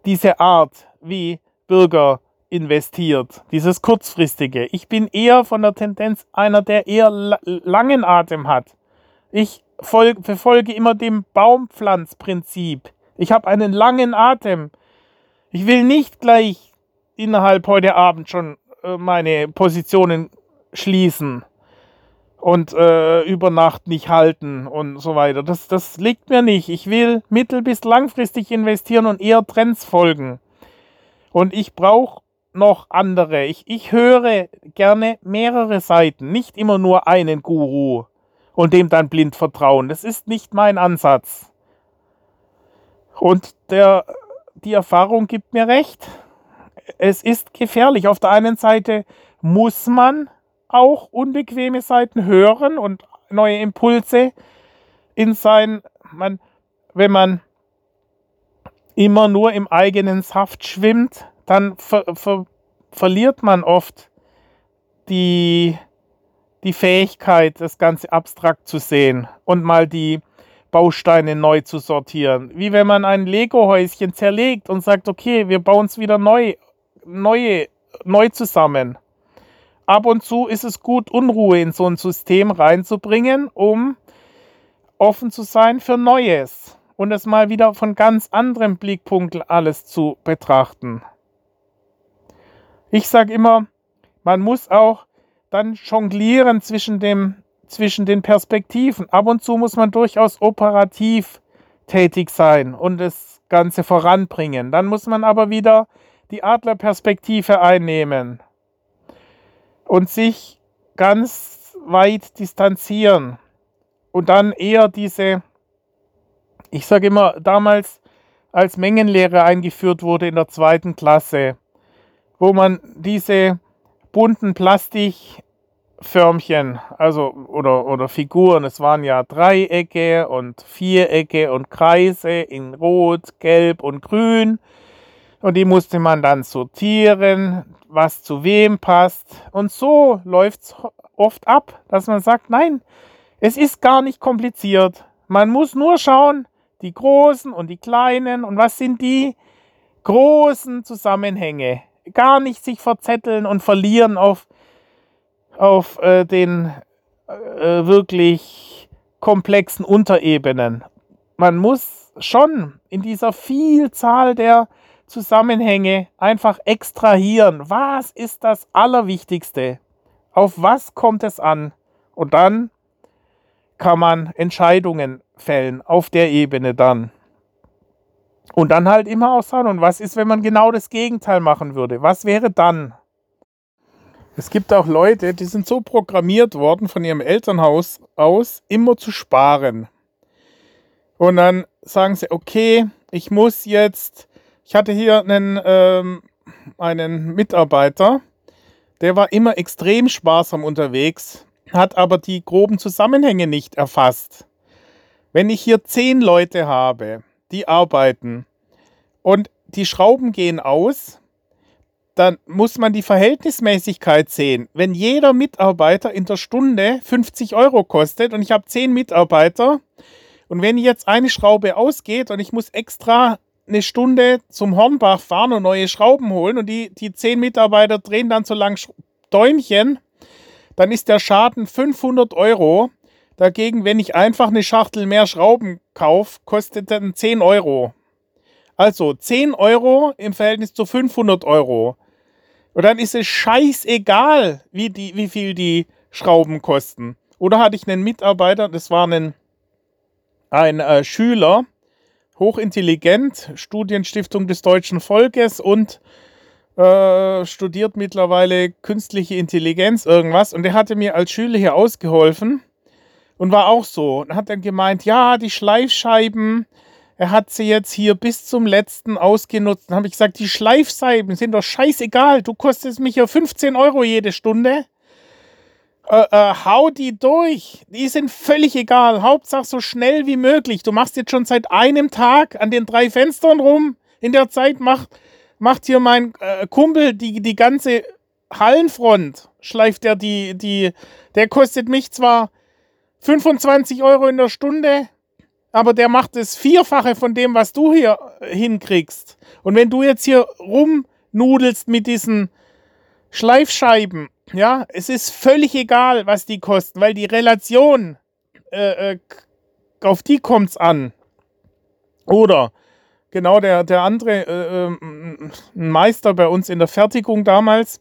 diese Art, wie Bürger investiert, dieses kurzfristige. Ich bin eher von der Tendenz einer, der eher langen Atem hat. Ich verfolge immer dem Baumpflanzprinzip. Ich habe einen langen Atem. Ich will nicht gleich innerhalb heute Abend schon meine Positionen schließen und über Nacht nicht halten und so weiter. Das liegt mir nicht. Ich will mittel- bis langfristig investieren und eher Trends folgen. Und ich brauche noch andere. Ich höre gerne mehrere Seiten, nicht immer nur einen Guru und dem dann blind vertrauen. Das ist nicht mein Ansatz. Und die Erfahrung gibt mir recht. Es ist gefährlich. Auf der einen Seite muss man auch unbequeme Seiten hören und neue Impulse wenn man immer nur im eigenen Saft schwimmt, dann verliert man oft die Fähigkeit, das Ganze abstrakt zu sehen und mal die Bausteine neu zu sortieren. Wie wenn man ein Lego-Häuschen zerlegt und sagt, okay, wir bauen es wieder neu zusammen. Ab und zu ist es gut, Unruhe in so ein System reinzubringen, um offen zu sein für Neues und es mal wieder von ganz anderen Blickpunkten alles zu betrachten. Ich sage immer, man muss auch dann jonglieren zwischen den Perspektiven. Ab und zu muss man durchaus operativ tätig sein und das Ganze voranbringen. Dann muss man aber wieder die Adlerperspektive einnehmen und sich ganz weit distanzieren und dann eher diese, ich sage immer, damals als Mengenlehre eingeführt wurde in der 2. Klasse, wo man diese bunten Plastikförmchen, also oder Figuren, es waren ja Dreiecke und Vierecke und Kreise in Rot, Gelb und Grün, und die musste man dann sortieren, was zu wem passt. Und so läuft es oft ab, dass man sagt, nein, es ist gar nicht kompliziert. Man muss nur schauen, die Großen und die Kleinen und was sind die großen Zusammenhänge. Gar nicht sich verzetteln und verlieren auf den wirklich komplexen Unterebenen. Man muss schon in dieser Vielzahl der Zusammenhänge einfach extrahieren. Was ist das Allerwichtigste? Auf was kommt es an? Und dann kann man Entscheidungen fällen auf der Ebene dann. Und dann halt immer auch sagen, und was ist, wenn man genau das Gegenteil machen würde? Was wäre dann? Es gibt auch Leute, die sind so programmiert worden von ihrem Elternhaus aus, immer zu sparen. Und dann sagen sie, okay, ich hatte hier einen Mitarbeiter, der war immer extrem sparsam unterwegs, hat aber die groben Zusammenhänge nicht erfasst. Wenn ich hier 10 Leute habe, die arbeiten und die Schrauben gehen aus, dann muss man die Verhältnismäßigkeit sehen. Wenn jeder Mitarbeiter in der Stunde 50 € kostet und ich habe 10 Mitarbeiter und wenn jetzt eine Schraube ausgeht und ich muss extra eine Stunde zum Hornbach fahren und neue Schrauben holen und die 10 Mitarbeiter drehen dann so lang Däumchen, dann ist der Schaden 500 €. Dagegen, wenn ich einfach eine Schachtel mehr Schrauben kaufe, kostet dann 10 €. Also 10 € im Verhältnis zu 500 €. Und dann ist es scheißegal, wie viel die Schrauben kosten. Oder hatte ich einen Mitarbeiter, das war ein Schüler, hochintelligent, Studienstiftung des deutschen Volkes und studiert mittlerweile künstliche Intelligenz, irgendwas. Und der hatte mir als Schüler hier ausgeholfen und war auch so. Und hat dann gemeint, ja, die Schleifscheiben, er hat sie jetzt hier bis zum letzten ausgenutzt. Dann habe ich gesagt, die Schleifscheiben sind doch scheißegal. Du kostest mich ja 15 € jede Stunde. Hau die durch. Die sind völlig egal. Hauptsache so schnell wie möglich. Du machst jetzt schon seit einem Tag an den 3 Fenstern rum. In der Zeit macht hier mein Kumpel die ganze Hallenfront. Schleift er der kostet mich zwar 25 € in der Stunde, aber der macht das Vierfache von dem, was du hier hinkriegst. Und wenn du jetzt hier rumnudelst mit diesen Schleifscheiben, ja, es ist völlig egal, was die kosten, weil die Relation, auf die kommt es an. Oder genau der andere Meister bei uns in der Fertigung damals,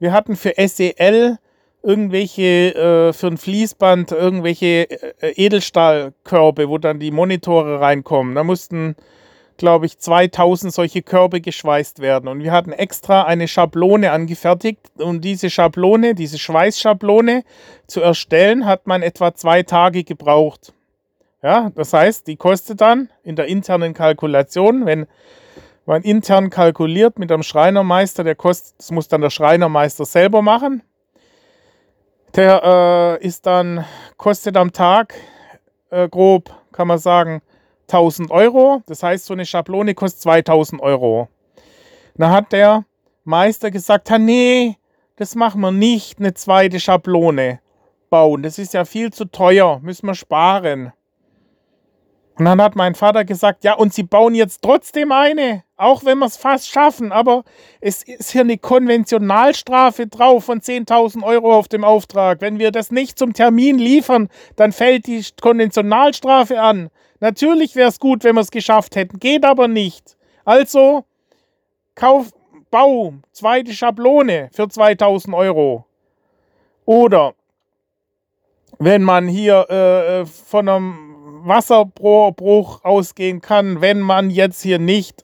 wir hatten für SEL irgendwelche für ein Fließband irgendwelche Edelstahlkörbe, wo dann die Monitore reinkommen. Da mussten, glaube ich, 2000 solche Körbe geschweißt werden. Und wir hatten extra eine Schablone angefertigt. Um diese Schablone, diese Schweißschablone zu erstellen, hat man etwa 2 Tage gebraucht. Ja, das heißt, die kostet dann in der internen Kalkulation, wenn man intern kalkuliert mit einem Schreinermeister, das muss dann der Schreinermeister selber machen. Der kostet am Tag grob, kann man sagen, 1000 €. Das heißt, so eine Schablone kostet 2000 €. Dann hat der Meister gesagt, nee, das machen wir nicht, eine zweite Schablone bauen. Das ist ja viel zu teuer, müssen wir sparen. Und dann hat mein Vater gesagt, ja, und Sie bauen jetzt trotzdem eine, auch wenn wir es fast schaffen, aber es ist hier eine Konventionalstrafe drauf von 10.000 € auf dem Auftrag. Wenn wir das nicht zum Termin liefern, dann fällt die Konventionalstrafe an. Natürlich wäre es gut, wenn wir es geschafft hätten, geht aber nicht. Also, Bau, zweite Schablone für 2.000 €. Oder, wenn man hier von einem Wasserbruch ausgehen kann, wenn man jetzt hier nicht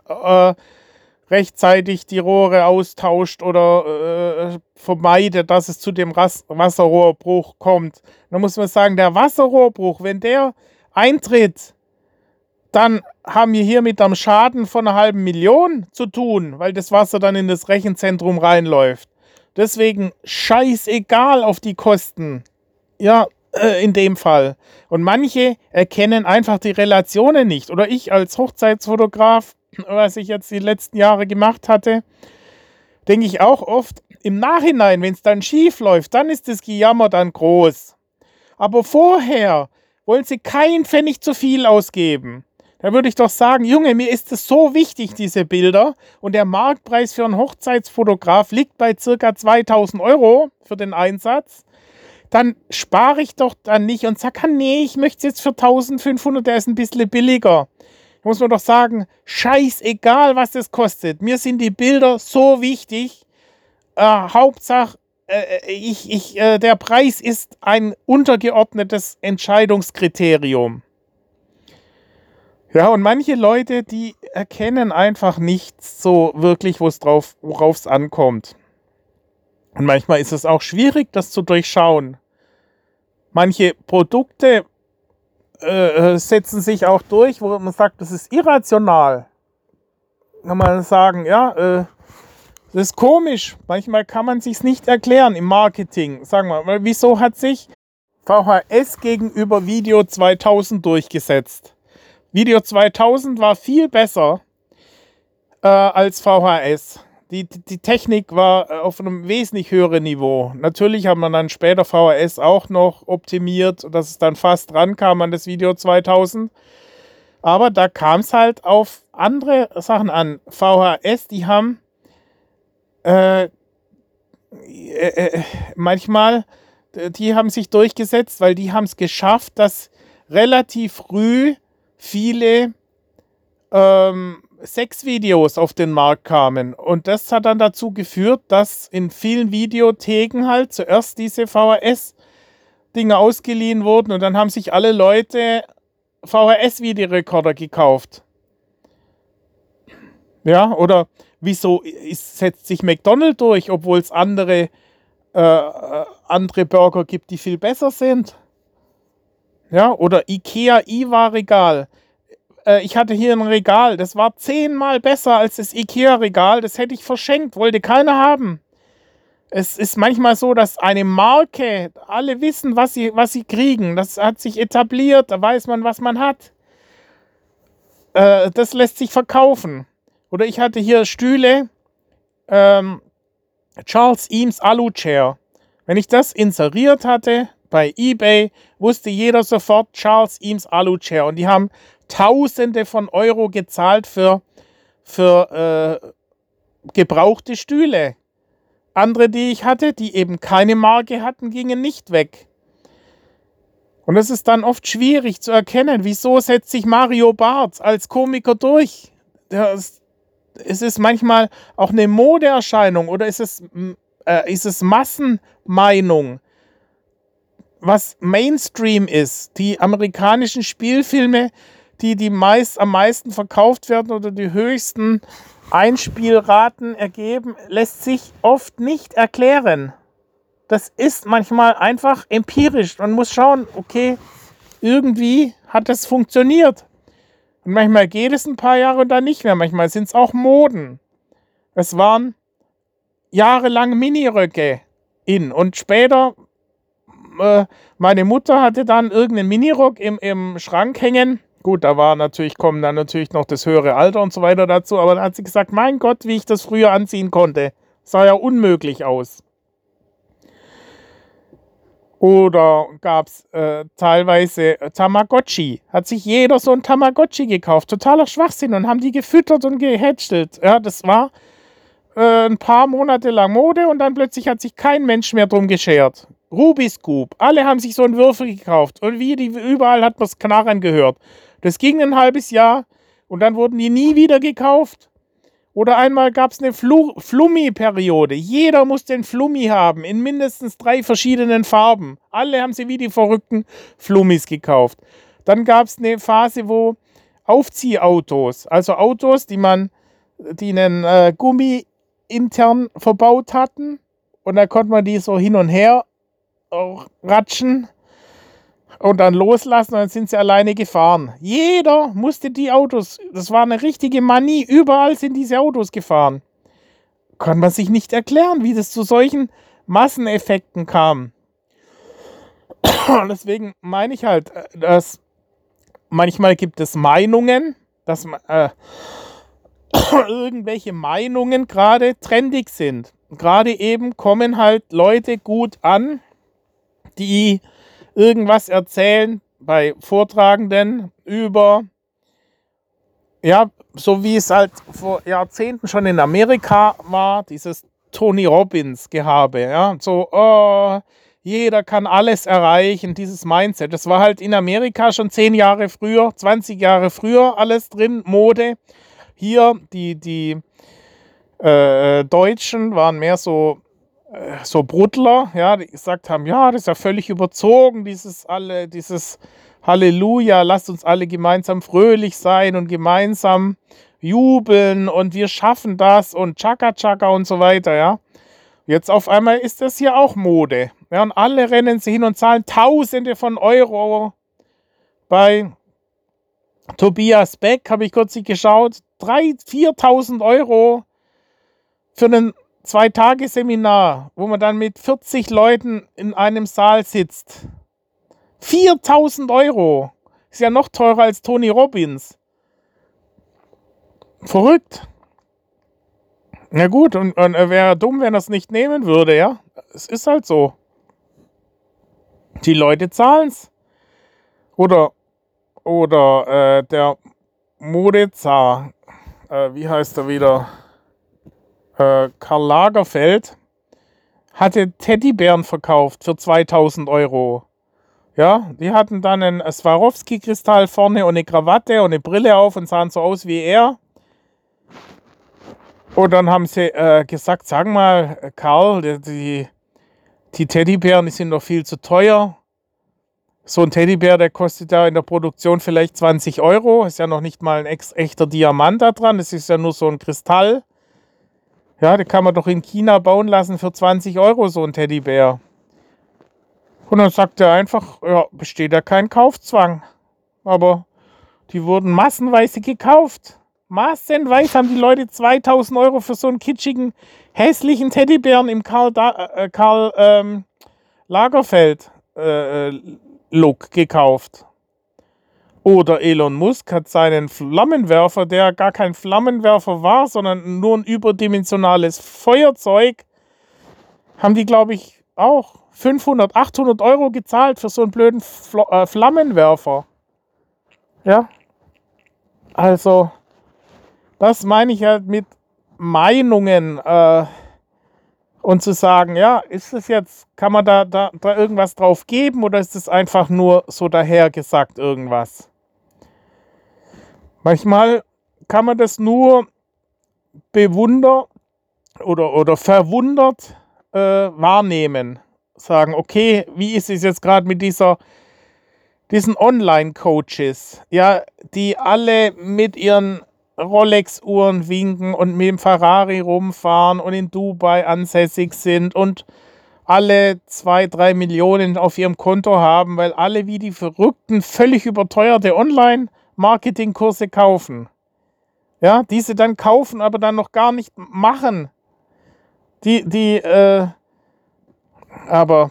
rechtzeitig die Rohre austauscht oder vermeidet, dass es zu dem Wasserrohrbruch kommt. Da muss man sagen, der Wasserrohrbruch, wenn der eintritt, dann haben wir hier mit einem Schaden von 1,5 Million zu tun, weil das Wasser dann in das Rechenzentrum reinläuft. Deswegen scheißegal auf die Kosten. Ja, in dem Fall. Und manche erkennen einfach die Relationen nicht. Oder ich als Hochzeitsfotograf, was ich jetzt die letzten Jahre gemacht hatte, denke ich auch oft, im Nachhinein, wenn es dann schief läuft, dann ist das Gejammer dann groß. Aber vorher wollen sie keinen Pfennig zu viel ausgeben. Da würde ich doch sagen, Junge, mir ist es so wichtig, diese Bilder. Und der Marktpreis für einen Hochzeitsfotograf liegt bei ca. 2000 € für den Einsatz. Dann spare ich doch dann nicht und sage, nee, ich möchte es jetzt für 1500, der ist ein bisschen billiger. Da muss man doch sagen, scheißegal, was das kostet. Mir sind die Bilder so wichtig. Hauptsache, der Preis ist ein untergeordnetes Entscheidungskriterium. Ja, und manche Leute, die erkennen einfach nichts so wirklich, worauf es ankommt. Und manchmal ist es auch schwierig, das zu durchschauen. Manche Produkte setzen sich auch durch, wo man sagt, das ist irrational. Kann man sagen, ja, das ist komisch. Manchmal kann man es sich nicht erklären im Marketing. Sagen wir mal, wieso hat sich VHS gegenüber Video 2000 durchgesetzt? Video 2000 war viel besser als VHS. Die Technik war auf einem wesentlich höheren Niveau. Natürlich hat man dann später VHS auch noch optimiert, dass es dann fast rankam an das Video 2000. Aber da kam es halt auf andere Sachen an. VHS, die haben manchmal, die haben sich durchgesetzt, weil die haben es geschafft, dass relativ früh viele Sexvideos auf den Markt kamen. Und das hat dann dazu geführt, dass in vielen Videotheken halt zuerst diese VHS Dinge ausgeliehen wurden und dann haben sich alle Leute VHS-Videorekorder gekauft. Ja, oder wieso setzt sich McDonald's durch, obwohl es andere Burger gibt, die viel besser sind? Ja, oder Ikea Iwa-Regal. Ich hatte hier ein Regal, das war 10-mal besser als das Ikea-Regal. Das hätte ich verschenkt, wollte keiner haben. Es ist manchmal so, dass eine Marke, alle wissen, was sie kriegen. Das hat sich etabliert, da weiß man, was man hat. Das lässt sich verkaufen. Oder ich hatte hier Stühle, Charles Eames Alu-Chair. Wenn ich das inseriert hatte bei eBay, wusste jeder sofort Charles Eames Alu-Chair. Und die haben Tausende von Euro gezahlt für gebrauchte Stühle. Andere, die ich hatte, die eben keine Marke hatten, gingen nicht weg. Und es ist dann oft schwierig zu erkennen, wieso setzt sich Mario Barth als Komiker durch? Es ist manchmal auch eine Modeerscheinung oder ist es Massenmeinung, was Mainstream ist. Die amerikanischen Spielfilme, die am meisten verkauft werden oder die höchsten Einspielraten ergeben, lässt sich oft nicht erklären. Das ist manchmal einfach empirisch. Man muss schauen, okay, irgendwie hat das funktioniert. Und manchmal geht es ein paar Jahre und dann nicht mehr. Manchmal sind es auch Moden. Es waren jahrelang Miniröcke in. Und später, meine Mutter hatte dann irgendeinen Minirock im Schrank hängen. Gut, da war natürlich, kommen dann natürlich noch das höhere Alter und so weiter dazu, aber dann hat sie gesagt, mein Gott, wie ich das früher anziehen konnte. Sah ja unmöglich aus. Oder gab es teilweise Tamagotchi. Hat sich jeder so ein Tamagotchi gekauft. Totaler Schwachsinn. Und haben die gefüttert und gehätschelt. Ja, das war ein paar Monate lang Mode und dann plötzlich hat sich kein Mensch mehr drum geschert. Rubik's Cube. Alle haben sich so einen Würfel gekauft. Und überall hat man das Knarren gehört. Das ging ein halbes Jahr und dann wurden die nie wieder gekauft. Oder einmal gab es eine Flummi-Periode. Jeder musste einen Flummi haben, in mindestens 3 verschiedenen Farben. Alle haben sie wie die verrückten Flummis gekauft. Dann gab es eine Phase, wo Aufziehautos, also Autos, die einen Gummi intern verbaut hatten, und dann konnte man die so hin und her ratschen und dann loslassen, und dann sind sie alleine gefahren. Jeder musste die Autos, das war eine richtige Manie, überall sind diese Autos gefahren. Kann man sich nicht erklären, wie das zu solchen Masseneffekten kam. Deswegen meine ich halt, dass manchmal gibt es Meinungen, dass irgendwelche Meinungen gerade trendig sind. Gerade eben kommen halt Leute gut an, die irgendwas erzählen bei Vortragenden über, ja, so wie es halt vor Jahrzehnten schon in Amerika war, dieses Tony Robbins-Gehabe, ja, so, oh, jeder kann alles erreichen, dieses Mindset. Das war halt in Amerika schon 10 Jahre früher, 20 Jahre früher alles drin, Mode. Hier, die Deutschen waren mehr so Bruttler, ja, die gesagt haben, ja, das ist ja völlig überzogen, dieses Halleluja, lasst uns alle gemeinsam fröhlich sein und gemeinsam jubeln und wir schaffen das und Chaka Chaka und so weiter, ja. Jetzt auf einmal ist das hier auch Mode, ja, und alle rennen sie hin und zahlen Tausende von Euro. Bei Tobias Beck habe ich kürzlich geschaut, 3.000, 4.000 Euro für einen 2-Tage-Seminar, wo man dann mit 40 Leuten in einem Saal sitzt. 4.000 Euro. Ist ja noch teurer als Tony Robbins. Verrückt. Na gut, und er wäre dumm, wenn er es nicht nehmen würde, ja. Es ist halt so. Die Leute zahlen es. Oder der Modezar, wie heißt er wieder? Karl Lagerfeld hatte Teddybären verkauft für 2.000 Euro. Ja, die hatten dann einen Swarovski-Kristall vorne und eine Krawatte und eine Brille auf und sahen so aus wie er. Und dann haben sie gesagt, sag mal, Karl, die Teddybären, die sind doch viel zu teuer. So ein Teddybär, der kostet ja in der Produktion vielleicht 20 Euro. Ist ja noch nicht mal ein echter Diamant da dran. Es ist ja nur so ein Kristall. Ja, den kann man doch in China bauen lassen für 20 Euro, so ein Teddybär. Und dann sagt er einfach, ja, besteht ja kein Kaufzwang. Aber die wurden massenweise gekauft. Massenweise haben die Leute 2000 Euro für so einen kitschigen, hässlichen Teddybären im Karl Lagerfeld Look gekauft. Oder Elon Musk hat seinen Flammenwerfer, der gar kein Flammenwerfer war, sondern nur ein überdimensionales Feuerzeug, haben die, glaube ich, auch 500, 800 Euro gezahlt für so einen blöden Flammenwerfer. Ja, also das meine ich halt mit Meinungen und zu sagen, ja, ist das jetzt, kann man da irgendwas drauf geben oder ist das einfach nur so dahergesagt irgendwas? Manchmal kann man das nur bewundert oder verwundert wahrnehmen. Sagen, okay, wie ist es jetzt gerade mit diesen Online-Coaches, ja, die alle mit ihren Rolex-Uhren winken und mit dem Ferrari rumfahren und in Dubai ansässig sind und alle 2-3 Millionen auf ihrem Konto haben, weil alle wie die Verrückten völlig überteuerte Online-Marketing-Kurse kaufen. Ja, diese dann kaufen, aber dann noch gar nicht machen. Aber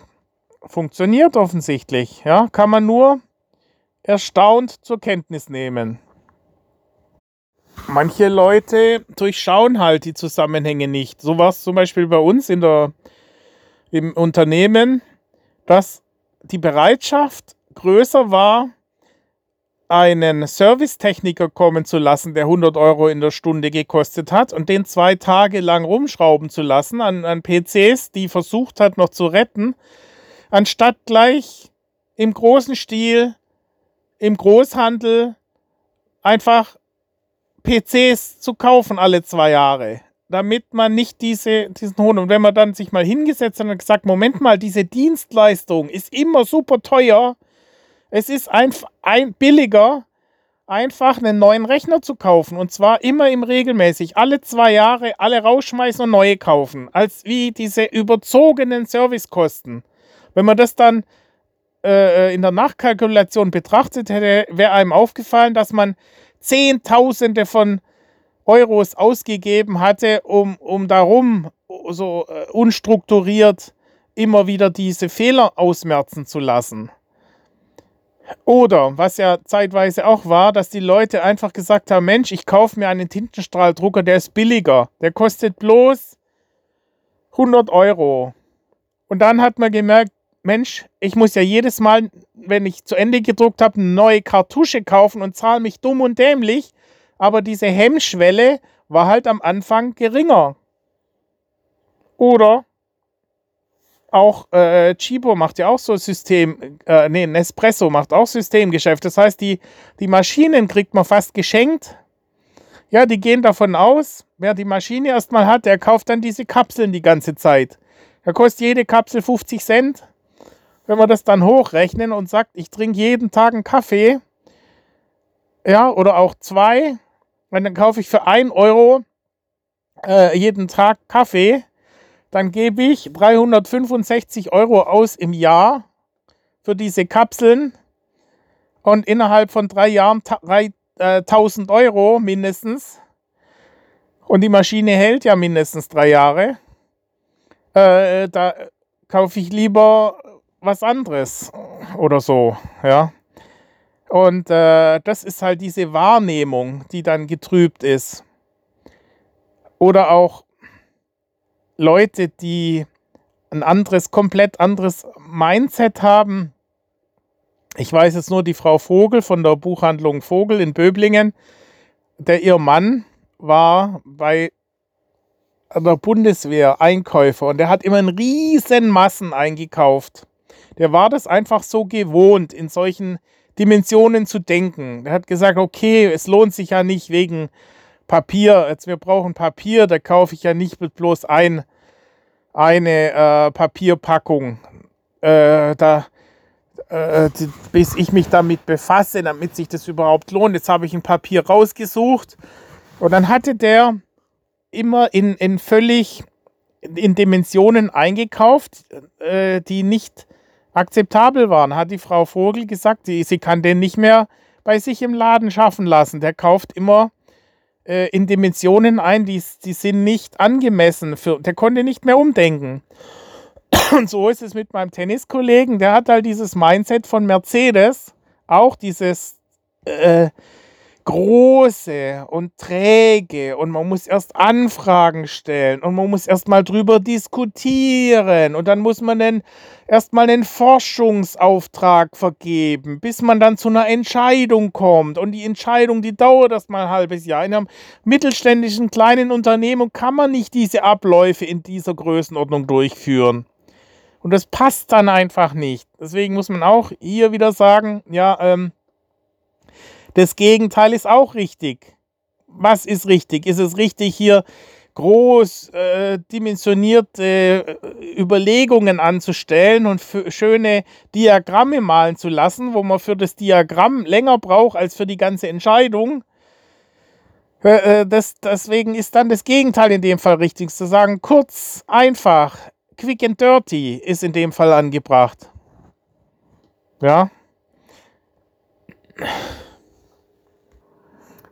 funktioniert offensichtlich, ja, kann man nur erstaunt zur Kenntnis nehmen. Manche Leute durchschauen halt die Zusammenhänge nicht. So war es zum Beispiel bei uns im Unternehmen, dass die Bereitschaft größer war, einen Servicetechniker kommen zu lassen, der 100 Euro in der Stunde gekostet hat und den 2 Tage lang rumschrauben zu lassen an PCs, die versucht hat noch zu retten, anstatt gleich im großen Stil, im Großhandel einfach PCs zu kaufen alle 2 Jahre, damit man nicht diesen Hohn. Und wenn man dann sich mal hingesetzt hat und gesagt, Moment mal, diese Dienstleistung ist immer super teuer. Es ist billiger, einfach einen neuen Rechner zu kaufen. Und zwar immer im regelmäßig. Alle 2 Jahre alle rausschmeißen und neue kaufen. Als wie diese überzogenen Servicekosten. Wenn man das dann in der Nachkalkulation betrachtet hätte, wäre einem aufgefallen, dass man Zehntausende von Euros ausgegeben hatte, um darum so unstrukturiert immer wieder diese Fehler ausmerzen zu lassen. Oder, was ja zeitweise auch war, dass die Leute einfach gesagt haben, Mensch, ich kaufe mir einen Tintenstrahldrucker, der ist billiger, der kostet bloß 100 Euro. Und dann hat man gemerkt, Mensch, ich muss ja jedes Mal, wenn ich zu Ende gedruckt habe, eine neue Kartusche kaufen und zahle mich dumm und dämlich. Aber diese Hemmschwelle war halt am Anfang geringer. Oder auch Chibo macht ja auch so Nespresso macht auch Systemgeschäft. Das heißt, die Maschinen kriegt man fast geschenkt. Ja, die gehen davon aus, wer die Maschine erstmal hat, der kauft dann diese Kapseln die ganze Zeit. Da kostet jede Kapsel 50 Cent. Wenn wir das dann hochrechnen und sagt, ich trinke jeden Tag einen Kaffee, ja, oder auch 2, dann kaufe ich für 1 Euro jeden Tag Kaffee, dann gebe ich 365 Euro aus im Jahr für diese Kapseln und innerhalb von 3 Jahren 1000 Euro mindestens. Und die Maschine hält ja mindestens 3 Jahre. Da kaufe ich lieber was anderes oder so, ja. Und das ist halt diese Wahrnehmung, die dann getrübt ist. Oder auch Leute, die ein komplett anderes Mindset haben. Ich weiß jetzt nur die Frau Vogel von der Buchhandlung Vogel in Böblingen, ihr Mann war bei der Bundeswehr Einkäufer und der hat immer in riesen Massen eingekauft. Der war das einfach so gewohnt, in solchen Dimensionen zu denken. Der hat gesagt, okay, es lohnt sich ja nicht wegen Papier. Jetzt, wir brauchen Papier, da kaufe ich ja nicht bloß eine Papierpackung. Da bis ich mich damit befasse, damit sich das überhaupt lohnt. Jetzt habe ich ein Papier rausgesucht und dann hatte der immer in Dimensionen eingekauft, die nicht akzeptabel waren, hat die Frau Vogel gesagt. Sie kann den nicht mehr bei sich im Laden schaffen lassen. Der kauft immer in Dimensionen ein, die sind nicht angemessen. Der konnte nicht mehr umdenken. Und so ist es mit meinem Tenniskollegen. Der hat halt dieses Mindset von Mercedes, auch dieses große und träge und man muss erst Anfragen stellen und man muss erst mal drüber diskutieren und dann muss man erst mal einen Forschungsauftrag vergeben, bis man dann zu einer Entscheidung kommt und die Entscheidung, die dauert erst mal ein halbes Jahr. In einem mittelständischen kleinen Unternehmen kann man nicht diese Abläufe in dieser Größenordnung durchführen. Und das passt dann einfach nicht. Deswegen muss man auch hier wieder sagen, ja, das Gegenteil ist auch richtig. Was ist richtig? Ist es richtig, hier groß dimensionierte Überlegungen anzustellen und schöne Diagramme malen zu lassen, wo man für das Diagramm länger braucht als für die ganze Entscheidung? Deswegen ist dann das Gegenteil in dem Fall richtig. Zu sagen, kurz, einfach, quick and dirty ist in dem Fall angebracht. Ja.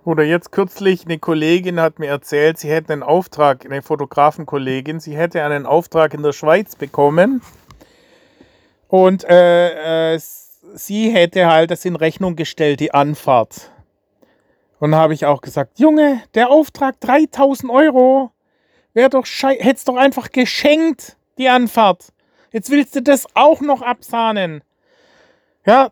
Oder jetzt kürzlich, eine Kollegin hat mir erzählt, sie hätte einen Auftrag, eine Fotografenkollegin, sie hätte einen Auftrag in der Schweiz bekommen und sie hätte halt das in Rechnung gestellt, die Anfahrt. Und da habe ich auch gesagt, Junge, der Auftrag 3.000 Euro, hätt's doch einfach geschenkt, die Anfahrt. Jetzt willst du das auch noch absahnen. Ja,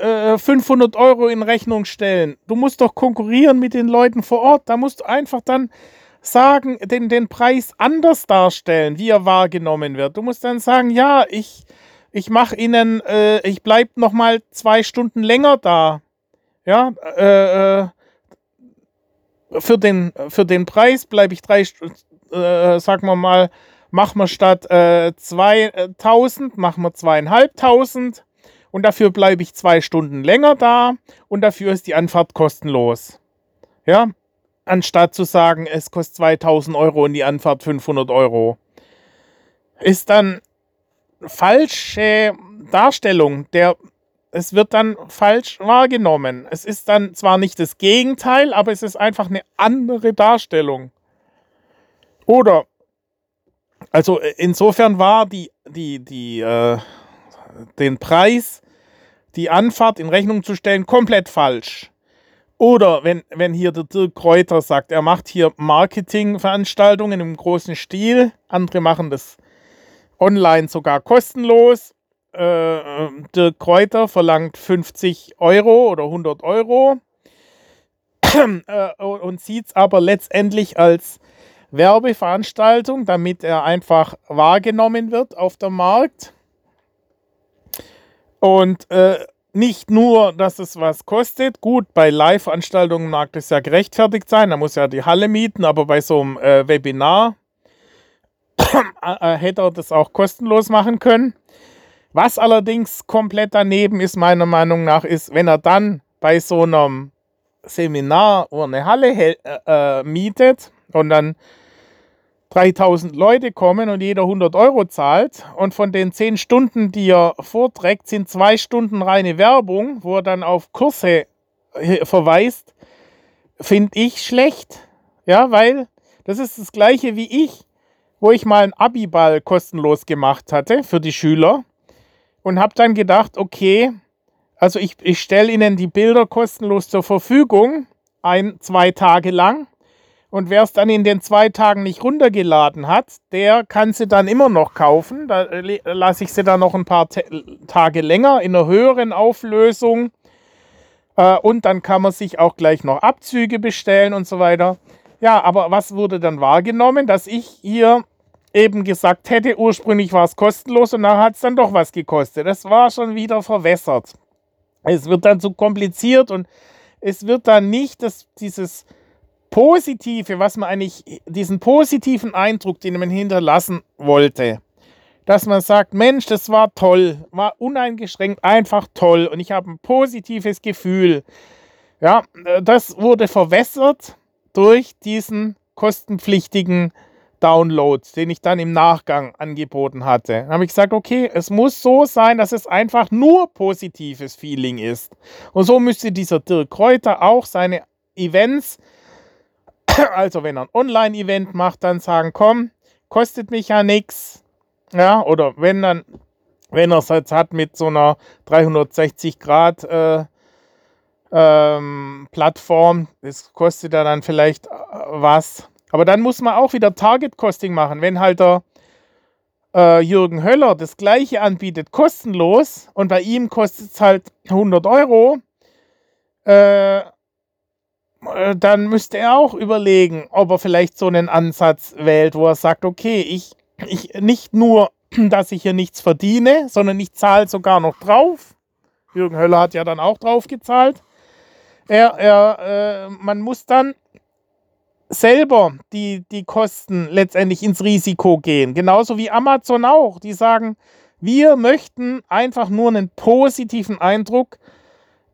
500 Euro in Rechnung stellen. Du musst doch konkurrieren mit den Leuten vor Ort. Da musst du einfach dann sagen, den Preis anders darstellen, wie er wahrgenommen wird. Du musst dann sagen, ja, ich mache Ihnen, ich bleibe nochmal 2 Stunden länger da. Ja, für den Preis bleibe ich sagen wir mal, machen wir statt 2.000, machen wir 2.500. Und dafür bleibe ich 2 Stunden länger da und dafür ist die Anfahrt kostenlos. Ja, anstatt zu sagen, es kostet 2.000 Euro und die Anfahrt 500 Euro. Ist dann falsche Darstellung. Es wird dann falsch wahrgenommen. Es ist dann zwar nicht das Gegenteil, aber es ist einfach eine andere Darstellung. Oder, also insofern war den Preis, die Anfahrt in Rechnung zu stellen, komplett falsch. Oder wenn hier der Dirk Kreuter sagt, er macht hier Marketingveranstaltungen im großen Stil, andere machen das online sogar kostenlos. Dirk Kreuter verlangt 50 Euro oder 100 Euro und sieht es aber letztendlich als Werbeveranstaltung, damit er einfach wahrgenommen wird auf dem Markt. Und nicht nur, dass es was kostet. Gut, bei Live-Veranstaltungen mag das ja gerechtfertigt sein. Da muss ja die Halle mieten. Aber bei so einem Webinar hätte er das auch kostenlos machen können. Was allerdings komplett daneben ist, meiner Meinung nach, ist, wenn er dann bei so einem Seminar oder eine Halle mietet und dann 3.000 Leute kommen und jeder 100 Euro zahlt und von den 10 Stunden, die er vorträgt, sind 2 Stunden reine Werbung, wo er dann auf Kurse verweist, finde ich schlecht. Ja, weil das ist das Gleiche wie ich, wo ich mal einen Abiball kostenlos gemacht hatte für die Schüler und habe dann gedacht, okay, also ich stelle ihnen die Bilder kostenlos zur Verfügung, 1-2 Tage lang. Und wer es dann in den 2 Tagen nicht runtergeladen hat, der kann sie dann immer noch kaufen. Da lasse ich sie dann noch ein paar Tage länger in einer höheren Auflösung. Und dann kann man sich auch gleich noch Abzüge bestellen und so weiter. Ja, aber was wurde dann wahrgenommen? Dass ich hier eben gesagt hätte, ursprünglich war es kostenlos und nachher hat es dann doch was gekostet. Das war schon wieder verwässert. Es wird dann zu kompliziert und es wird dann nicht dieses Positive, was man eigentlich, diesen positiven Eindruck, den man hinterlassen wollte, dass man sagt, Mensch, das war toll, war uneingeschränkt einfach toll und ich habe ein positives Gefühl. Ja, das wurde verwässert durch diesen kostenpflichtigen Download, den ich dann im Nachgang angeboten hatte. Dann habe ich gesagt, okay, es muss so sein, dass es einfach nur positives Feeling ist. Und so müsste dieser Dirk Kreuter auch seine Events, also wenn er ein Online-Event macht, dann sagen, komm, kostet mich ja nichts. Ja, oder wenn er es jetzt hat mit so einer 360-Grad Plattform, das kostet ja dann vielleicht was. Aber dann muss man auch wieder Target-Costing machen. Wenn halt der Jürgen Höller das Gleiche anbietet, kostenlos, und bei ihm kostet es halt 100 €, dann müsste er auch überlegen, ob er vielleicht so einen Ansatz wählt, wo er sagt, okay, ich nicht nur, dass ich hier nichts verdiene, sondern ich zahle sogar noch drauf. Jürgen Höller hat ja dann auch drauf gezahlt. Man muss dann selber die Kosten letztendlich ins Risiko gehen. Genauso wie Amazon auch. Die sagen, wir möchten einfach nur einen positiven Eindruck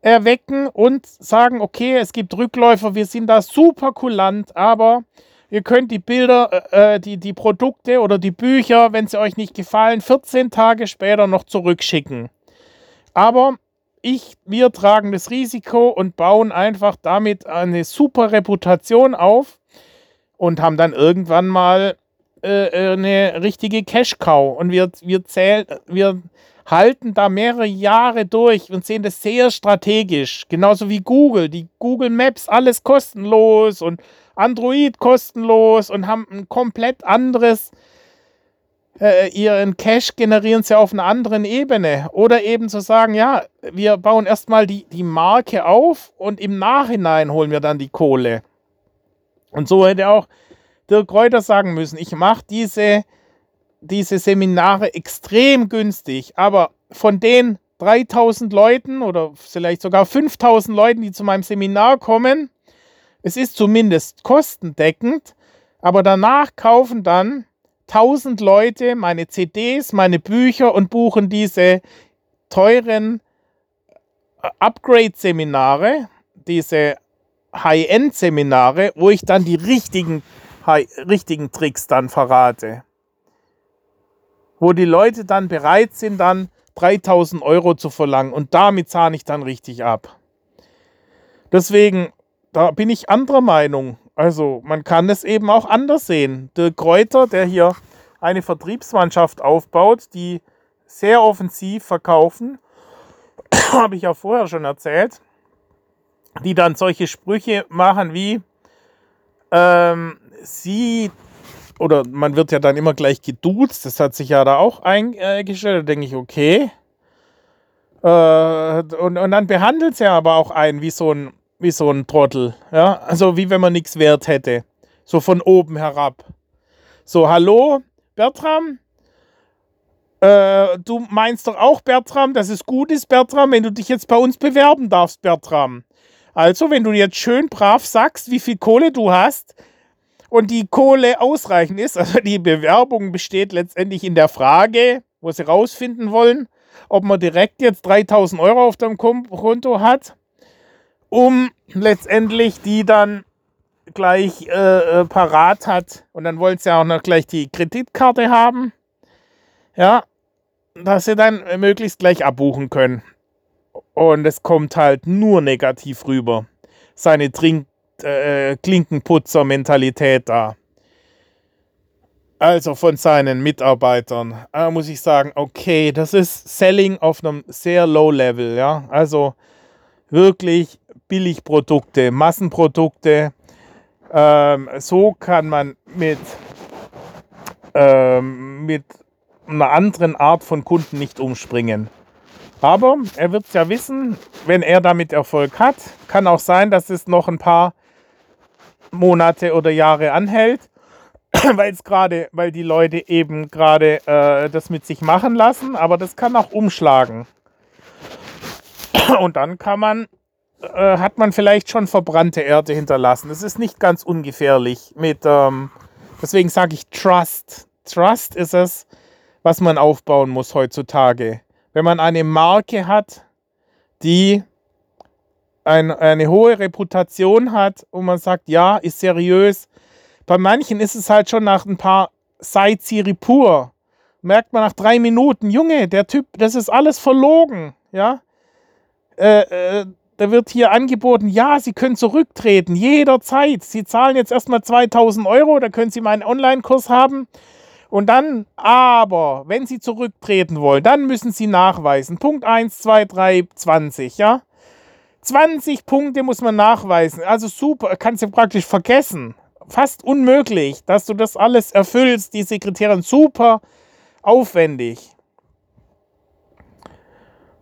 erwecken und sagen, okay, es gibt Rückläufer, wir sind da super kulant, aber ihr könnt die Bilder, die Produkte oder die Bücher, wenn sie euch nicht gefallen, 14 Tage später noch zurückschicken. Aber wir tragen das Risiko und bauen einfach damit eine super Reputation auf und haben dann irgendwann mal eine richtige Cash-Cow. Und wir halten da mehrere Jahre durch und sehen das sehr strategisch. Genauso wie Google. Die Google Maps, alles kostenlos und Android kostenlos und haben ein komplett anderes ihren Cash generieren sie auf einer anderen Ebene. Oder eben zu sagen, ja, wir bauen erstmal die Marke auf und im Nachhinein holen wir dann die Kohle. Und so hätte auch Dirk Kreuter sagen müssen, ich mache diese Seminare extrem günstig, aber von den 3.000 Leuten oder vielleicht sogar 5.000 Leuten, die zu meinem Seminar kommen, es ist zumindest kostendeckend, aber danach kaufen dann 1000 Leute meine CDs, meine Bücher und buchen diese teuren Upgrade-Seminare, diese High-End-Seminare, wo ich dann die richtigen Tricks dann verrate. Wo die Leute dann bereit sind, dann 3.000 € zu verlangen und damit zahne ich dann richtig ab. Deswegen, da bin ich anderer Meinung. Also man kann es eben auch anders sehen. Dirk Kreuter, der hier eine Vertriebsmannschaft aufbaut, die sehr offensiv verkaufen, habe ich ja vorher schon erzählt, die dann solche Sprüche machen wie sie, oder man wird ja dann immer gleich geduzt, das hat sich ja da auch eingestellt, da denke ich, okay. Und dann behandelt sie aber auch einen wie so ein Trottel, ja, also wie wenn man nichts wert hätte, so von oben herab. So, hallo Bertram, du meinst doch auch Bertram, dass es gut ist Bertram, wenn du dich jetzt bei uns bewerben darfst Bertram. Also wenn du jetzt schön brav sagst, wie viel Kohle du hast und die Kohle ausreichend ist, also die Bewerbung besteht letztendlich in der Frage, wo sie rausfinden wollen, ob man direkt jetzt 3.000 € auf dem Konto hat, um letztendlich die dann gleich parat hat. Und dann wollen sie ja auch noch gleich die Kreditkarte haben, ja, dass sie dann möglichst gleich abbuchen können. Und es kommt halt nur negativ rüber. Seine Klinkenputzer-Mentalität da. Also von seinen Mitarbeitern. Da muss ich sagen, okay, das ist Selling auf einem sehr low Level, ja. Also wirklich Billigprodukte, Massenprodukte. So kann man mit einer anderen Art von Kunden nicht umspringen. Aber er wird es ja wissen, wenn er damit Erfolg hat. Kann auch sein, dass es noch ein paar Monate oder Jahre anhält, weil die Leute eben gerade das mit sich machen lassen. Aber das kann auch umschlagen. Und dann hat man vielleicht schon verbrannte Erde hinterlassen. Das ist nicht ganz ungefährlich. Deswegen sage ich Trust. Trust ist es, was man aufbauen muss heutzutage. Wenn man eine Marke hat, die eine hohe Reputation hat und man sagt, ja, ist seriös. Bei manchen ist es halt schon nach ein paar Sightseeing pur. Merkt man nach 3 Minuten, Junge, der Typ, das ist alles verlogen. Ja? Da wird hier angeboten, ja, Sie können zurücktreten, jederzeit. Sie zahlen jetzt erstmal 2.000 €, da können Sie meinen Online-Kurs haben. Und dann, aber, wenn Sie zurücktreten wollen, dann müssen Sie nachweisen. Punkt 1, 2, 3, 20, ja. 20 Punkte muss man nachweisen. Also super, kannst du praktisch vergessen. Fast unmöglich, dass du das alles erfüllst, die Sekretärin, super aufwendig.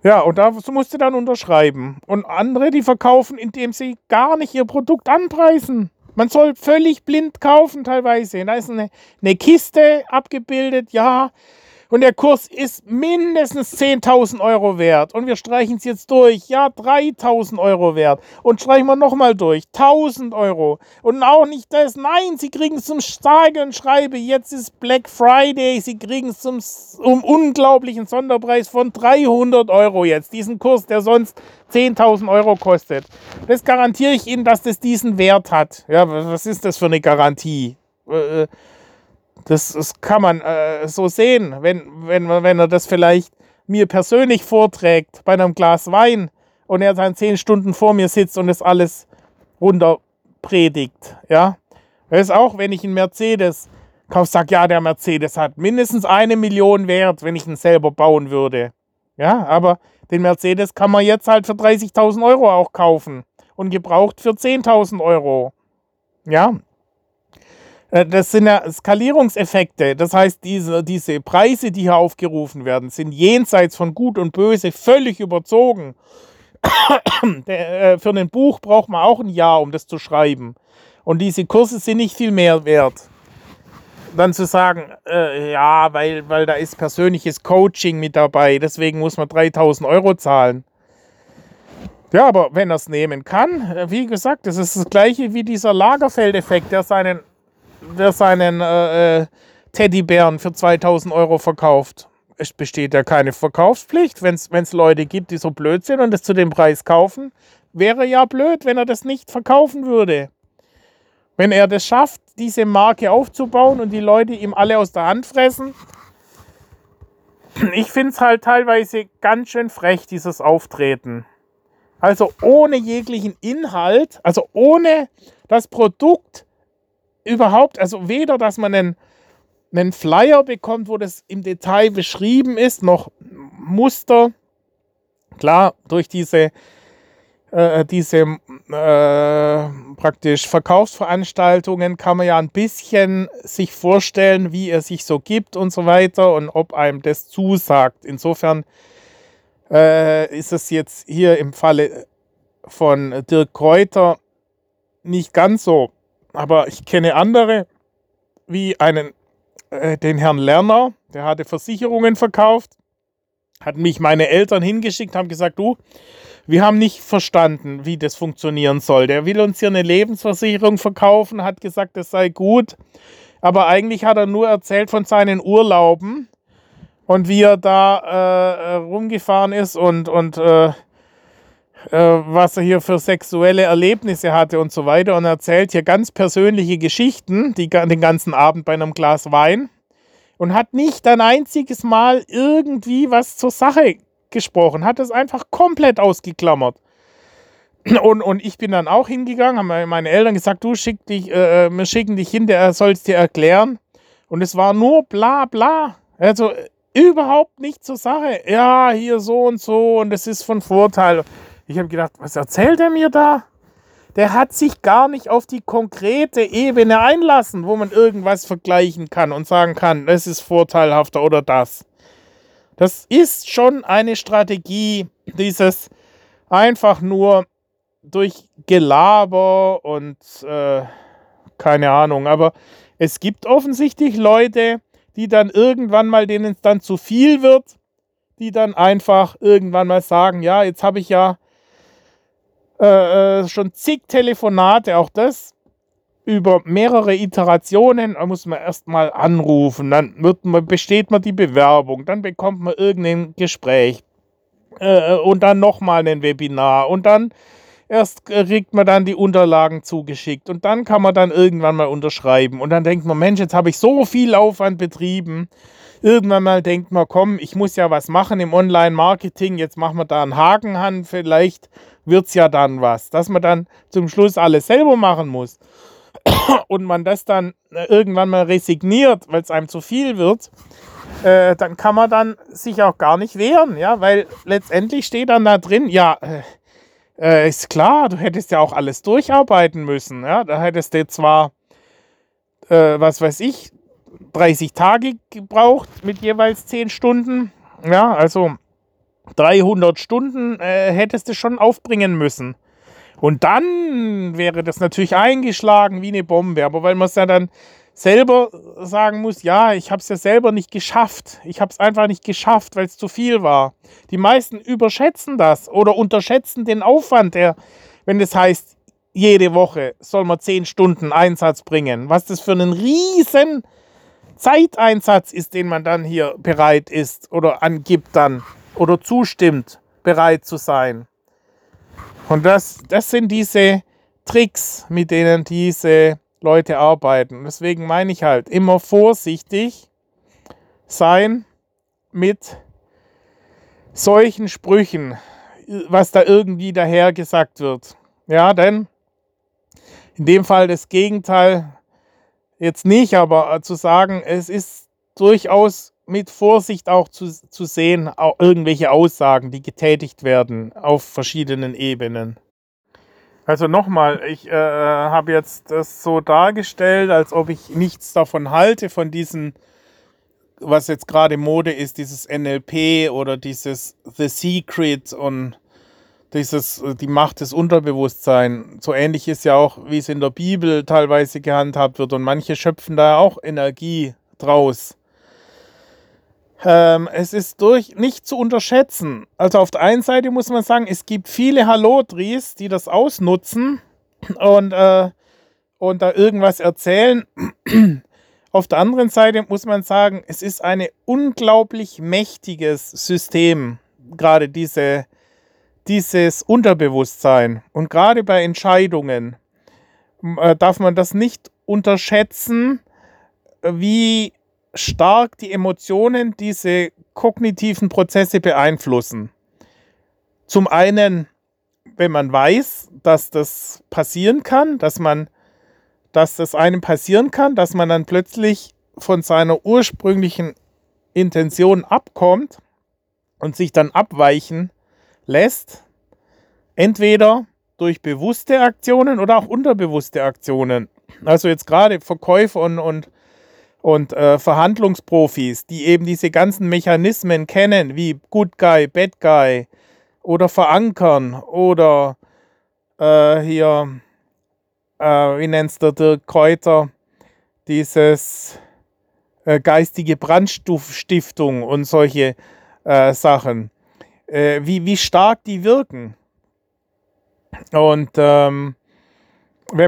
Ja, und da musst du dann unterschreiben. Und andere, die verkaufen, indem sie gar nicht ihr Produkt anpreisen. Man soll völlig blind kaufen teilweise. Da ist eine Kiste abgebildet, ja. Und der Kurs ist mindestens 10.000 € wert. Und wir streichen es jetzt durch. Ja, 3.000 € wert. Und streichen wir nochmal durch. 1.000 €. Und auch nicht das. Nein, Sie kriegen es zum Sage und Schreibe. Jetzt ist Black Friday. Sie kriegen es zum unglaublichen Sonderpreis von 300 € jetzt. Diesen Kurs, der sonst 10.000 € kostet. Das garantiere ich Ihnen, dass das diesen Wert hat. Ja, was ist das für eine Garantie? Das kann man so sehen, wenn er das vielleicht mir persönlich vorträgt, bei einem Glas Wein, und er dann 10 Stunden vor mir sitzt und das alles runter predigt. Ja? Das ist auch, wenn ich einen Mercedes kaufe, sage, ja, der Mercedes hat mindestens 1 Million wert, wenn ich ihn selber bauen würde. Ja, aber den Mercedes kann man jetzt halt für 30.000 € auch kaufen und gebraucht für 10.000 €. Ja. Das sind ja Skalierungseffekte. Das heißt, diese Preise, die hier aufgerufen werden, sind jenseits von Gut und Böse völlig überzogen. Für ein Buch braucht man auch ein Jahr, um das zu schreiben. Und diese Kurse sind nicht viel mehr wert. Dann zu sagen, ja, weil da ist persönliches Coaching mit dabei, deswegen muss man 3.000 € zahlen. Ja, aber wenn er es nehmen kann, wie gesagt, das ist das Gleiche wie dieser Lagerfeld-Effekt, der seinen Teddybären für 2.000 € verkauft. Es besteht ja keine Verkaufspflicht. Wenn es Leute gibt, die so blöd sind und das zu dem Preis kaufen, wäre ja blöd, wenn er das nicht verkaufen würde. Wenn er das schafft, diese Marke aufzubauen und die Leute ihm alle aus der Hand fressen. Ich finde es halt teilweise ganz schön frech, dieses Auftreten. Also ohne jeglichen Inhalt, also ohne das Produkt überhaupt, also weder, dass man einen Flyer bekommt, wo das im Detail beschrieben ist, noch Muster. Klar, durch diese praktisch Verkaufsveranstaltungen kann man ja ein bisschen sich vorstellen, wie er sich so gibt und so weiter und ob einem das zusagt. Insofern ist es jetzt hier im Falle von Dirk Kreuter nicht ganz so. Aber ich kenne andere, wie den Herrn Lerner, der hatte Versicherungen verkauft, hat mich meine Eltern hingeschickt, haben gesagt, du, wir haben nicht verstanden, wie das funktionieren soll. Der will uns hier eine Lebensversicherung verkaufen, hat gesagt, das sei gut, aber eigentlich hat er nur erzählt von seinen Urlauben und wie er da rumgefahren ist und was er hier für sexuelle Erlebnisse hatte und so weiter, und erzählt hier ganz persönliche Geschichten, die den ganzen Abend bei einem Glas Wein, und hat nicht ein einziges Mal irgendwie was zur Sache gesprochen, hat es einfach komplett ausgeklammert. Und ich bin dann auch hingegangen, haben meine Eltern gesagt, du, wir schicken dich hin, der soll es dir erklären, und es war nur bla bla, also überhaupt nicht zur Sache, ja, hier so und das ist von Vorteil. Ich habe gedacht, was erzählt er mir da? Der hat sich gar nicht auf die konkrete Ebene einlassen, wo man irgendwas vergleichen kann und sagen kann, das ist vorteilhafter oder das. Das ist schon eine Strategie, dieses einfach nur durch Gelaber und keine Ahnung. Aber es gibt offensichtlich Leute, die dann irgendwann mal, denen es dann zu viel wird, die dann einfach irgendwann mal sagen, ja, jetzt habe ich ja schon zig Telefonate, auch das über mehrere Iterationen, da muss man erstmal anrufen, dann besteht man die Bewerbung, dann bekommt man irgendein Gespräch und dann nochmal ein Webinar und dann erst kriegt man dann die Unterlagen zugeschickt und dann kann man dann irgendwann mal unterschreiben und dann denkt man, Mensch, jetzt habe ich so viel Aufwand betrieben. Irgendwann mal denkt man, komm, ich muss ja was machen im Online-Marketing, jetzt machen wir da einen Haken an, vielleicht wird es ja dann was, dass man dann zum Schluss alles selber machen muss und man das dann irgendwann mal resigniert, weil es einem zu viel wird, dann kann man dann sich auch gar nicht wehren, ja, weil letztendlich steht dann da drin, ja, ist klar, du hättest ja auch alles durcharbeiten müssen, ja, da hättest du zwar, 30 Tage gebraucht mit jeweils 10 Stunden. Ja, also 300 Stunden hättest du schon aufbringen müssen. Und dann wäre das natürlich eingeschlagen wie eine Bombe. Aber weil man es ja dann selber sagen muss, ja, ich habe es ja selber nicht geschafft. Ich habe es einfach nicht geschafft, weil es zu viel war. Die meisten überschätzen das oder unterschätzen den Aufwand, der, wenn das heißt, jede Woche soll man 10 Stunden Einsatz bringen. Was das für einen riesen Zeiteinsatz ist, den man dann hier bereit ist oder angibt dann oder zustimmt, bereit zu sein. Und das sind diese Tricks, mit denen diese Leute arbeiten. Deswegen meine ich halt, immer vorsichtig sein mit solchen Sprüchen, was da irgendwie daher gesagt wird. Ja, denn in dem Fall das Gegenteil jetzt nicht, aber zu sagen, es ist durchaus mit Vorsicht auch zu sehen, auch irgendwelche Aussagen, die getätigt werden auf verschiedenen Ebenen. Also nochmal, ich habe jetzt das so dargestellt, als ob ich nichts davon halte, von diesen, was jetzt gerade Mode ist, dieses NLP oder dieses The Secret und die Macht des Unterbewusstseins. So ähnlich ist ja auch, wie es in der Bibel teilweise gehandhabt wird. Und manche schöpfen da auch Energie draus. Es ist nicht zu unterschätzen. Also auf der einen Seite muss man sagen, es gibt viele Hallotris, die das ausnutzen und da irgendwas erzählen. Auf der anderen Seite muss man sagen, es ist ein unglaublich mächtiges System, gerade dieses Unterbewusstsein. Und gerade bei Entscheidungen darf man das nicht unterschätzen, wie stark die Emotionen diese kognitiven Prozesse beeinflussen. Zum einen, wenn man weiß, dass das passieren kann, dass das einem passieren kann, dass man dann plötzlich von seiner ursprünglichen Intention abkommt und sich dann abweichen lässt, entweder durch bewusste Aktionen oder auch unterbewusste Aktionen. Also jetzt gerade Verkäufer und Verhandlungsprofis, die eben diese ganzen Mechanismen kennen, wie Good Guy, Bad Guy oder verankern oder wie nennt's der Dirk Kreuter, dieses geistige Brandstiftung und solche Sachen. Wie stark die wirken. Und wenn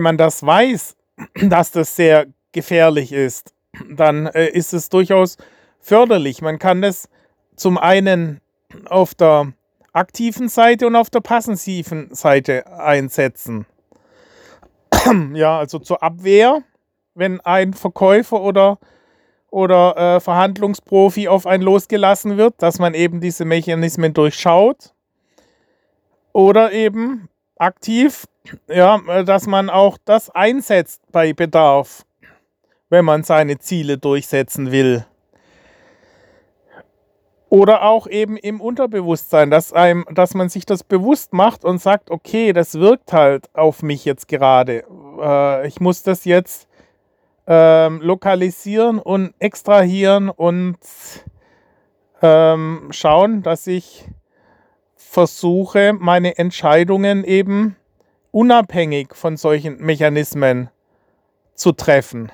man das weiß, dass das sehr gefährlich ist, dann ist es durchaus förderlich. Man kann das zum einen auf der aktiven Seite und auf der passiven Seite einsetzen. Ja, also zur Abwehr, wenn ein Verkäufer oder Verhandlungsprofi auf einen losgelassen wird, dass man eben diese Mechanismen durchschaut. Oder eben aktiv, ja, dass man auch das einsetzt bei Bedarf, wenn man seine Ziele durchsetzen will. Oder auch eben im Unterbewusstsein, dass man sich das bewusst macht und sagt, okay, das wirkt halt auf mich jetzt gerade. Ich muss das jetzt lokalisieren und extrahieren und schauen, dass ich versuche, meine Entscheidungen eben unabhängig von solchen Mechanismen zu treffen.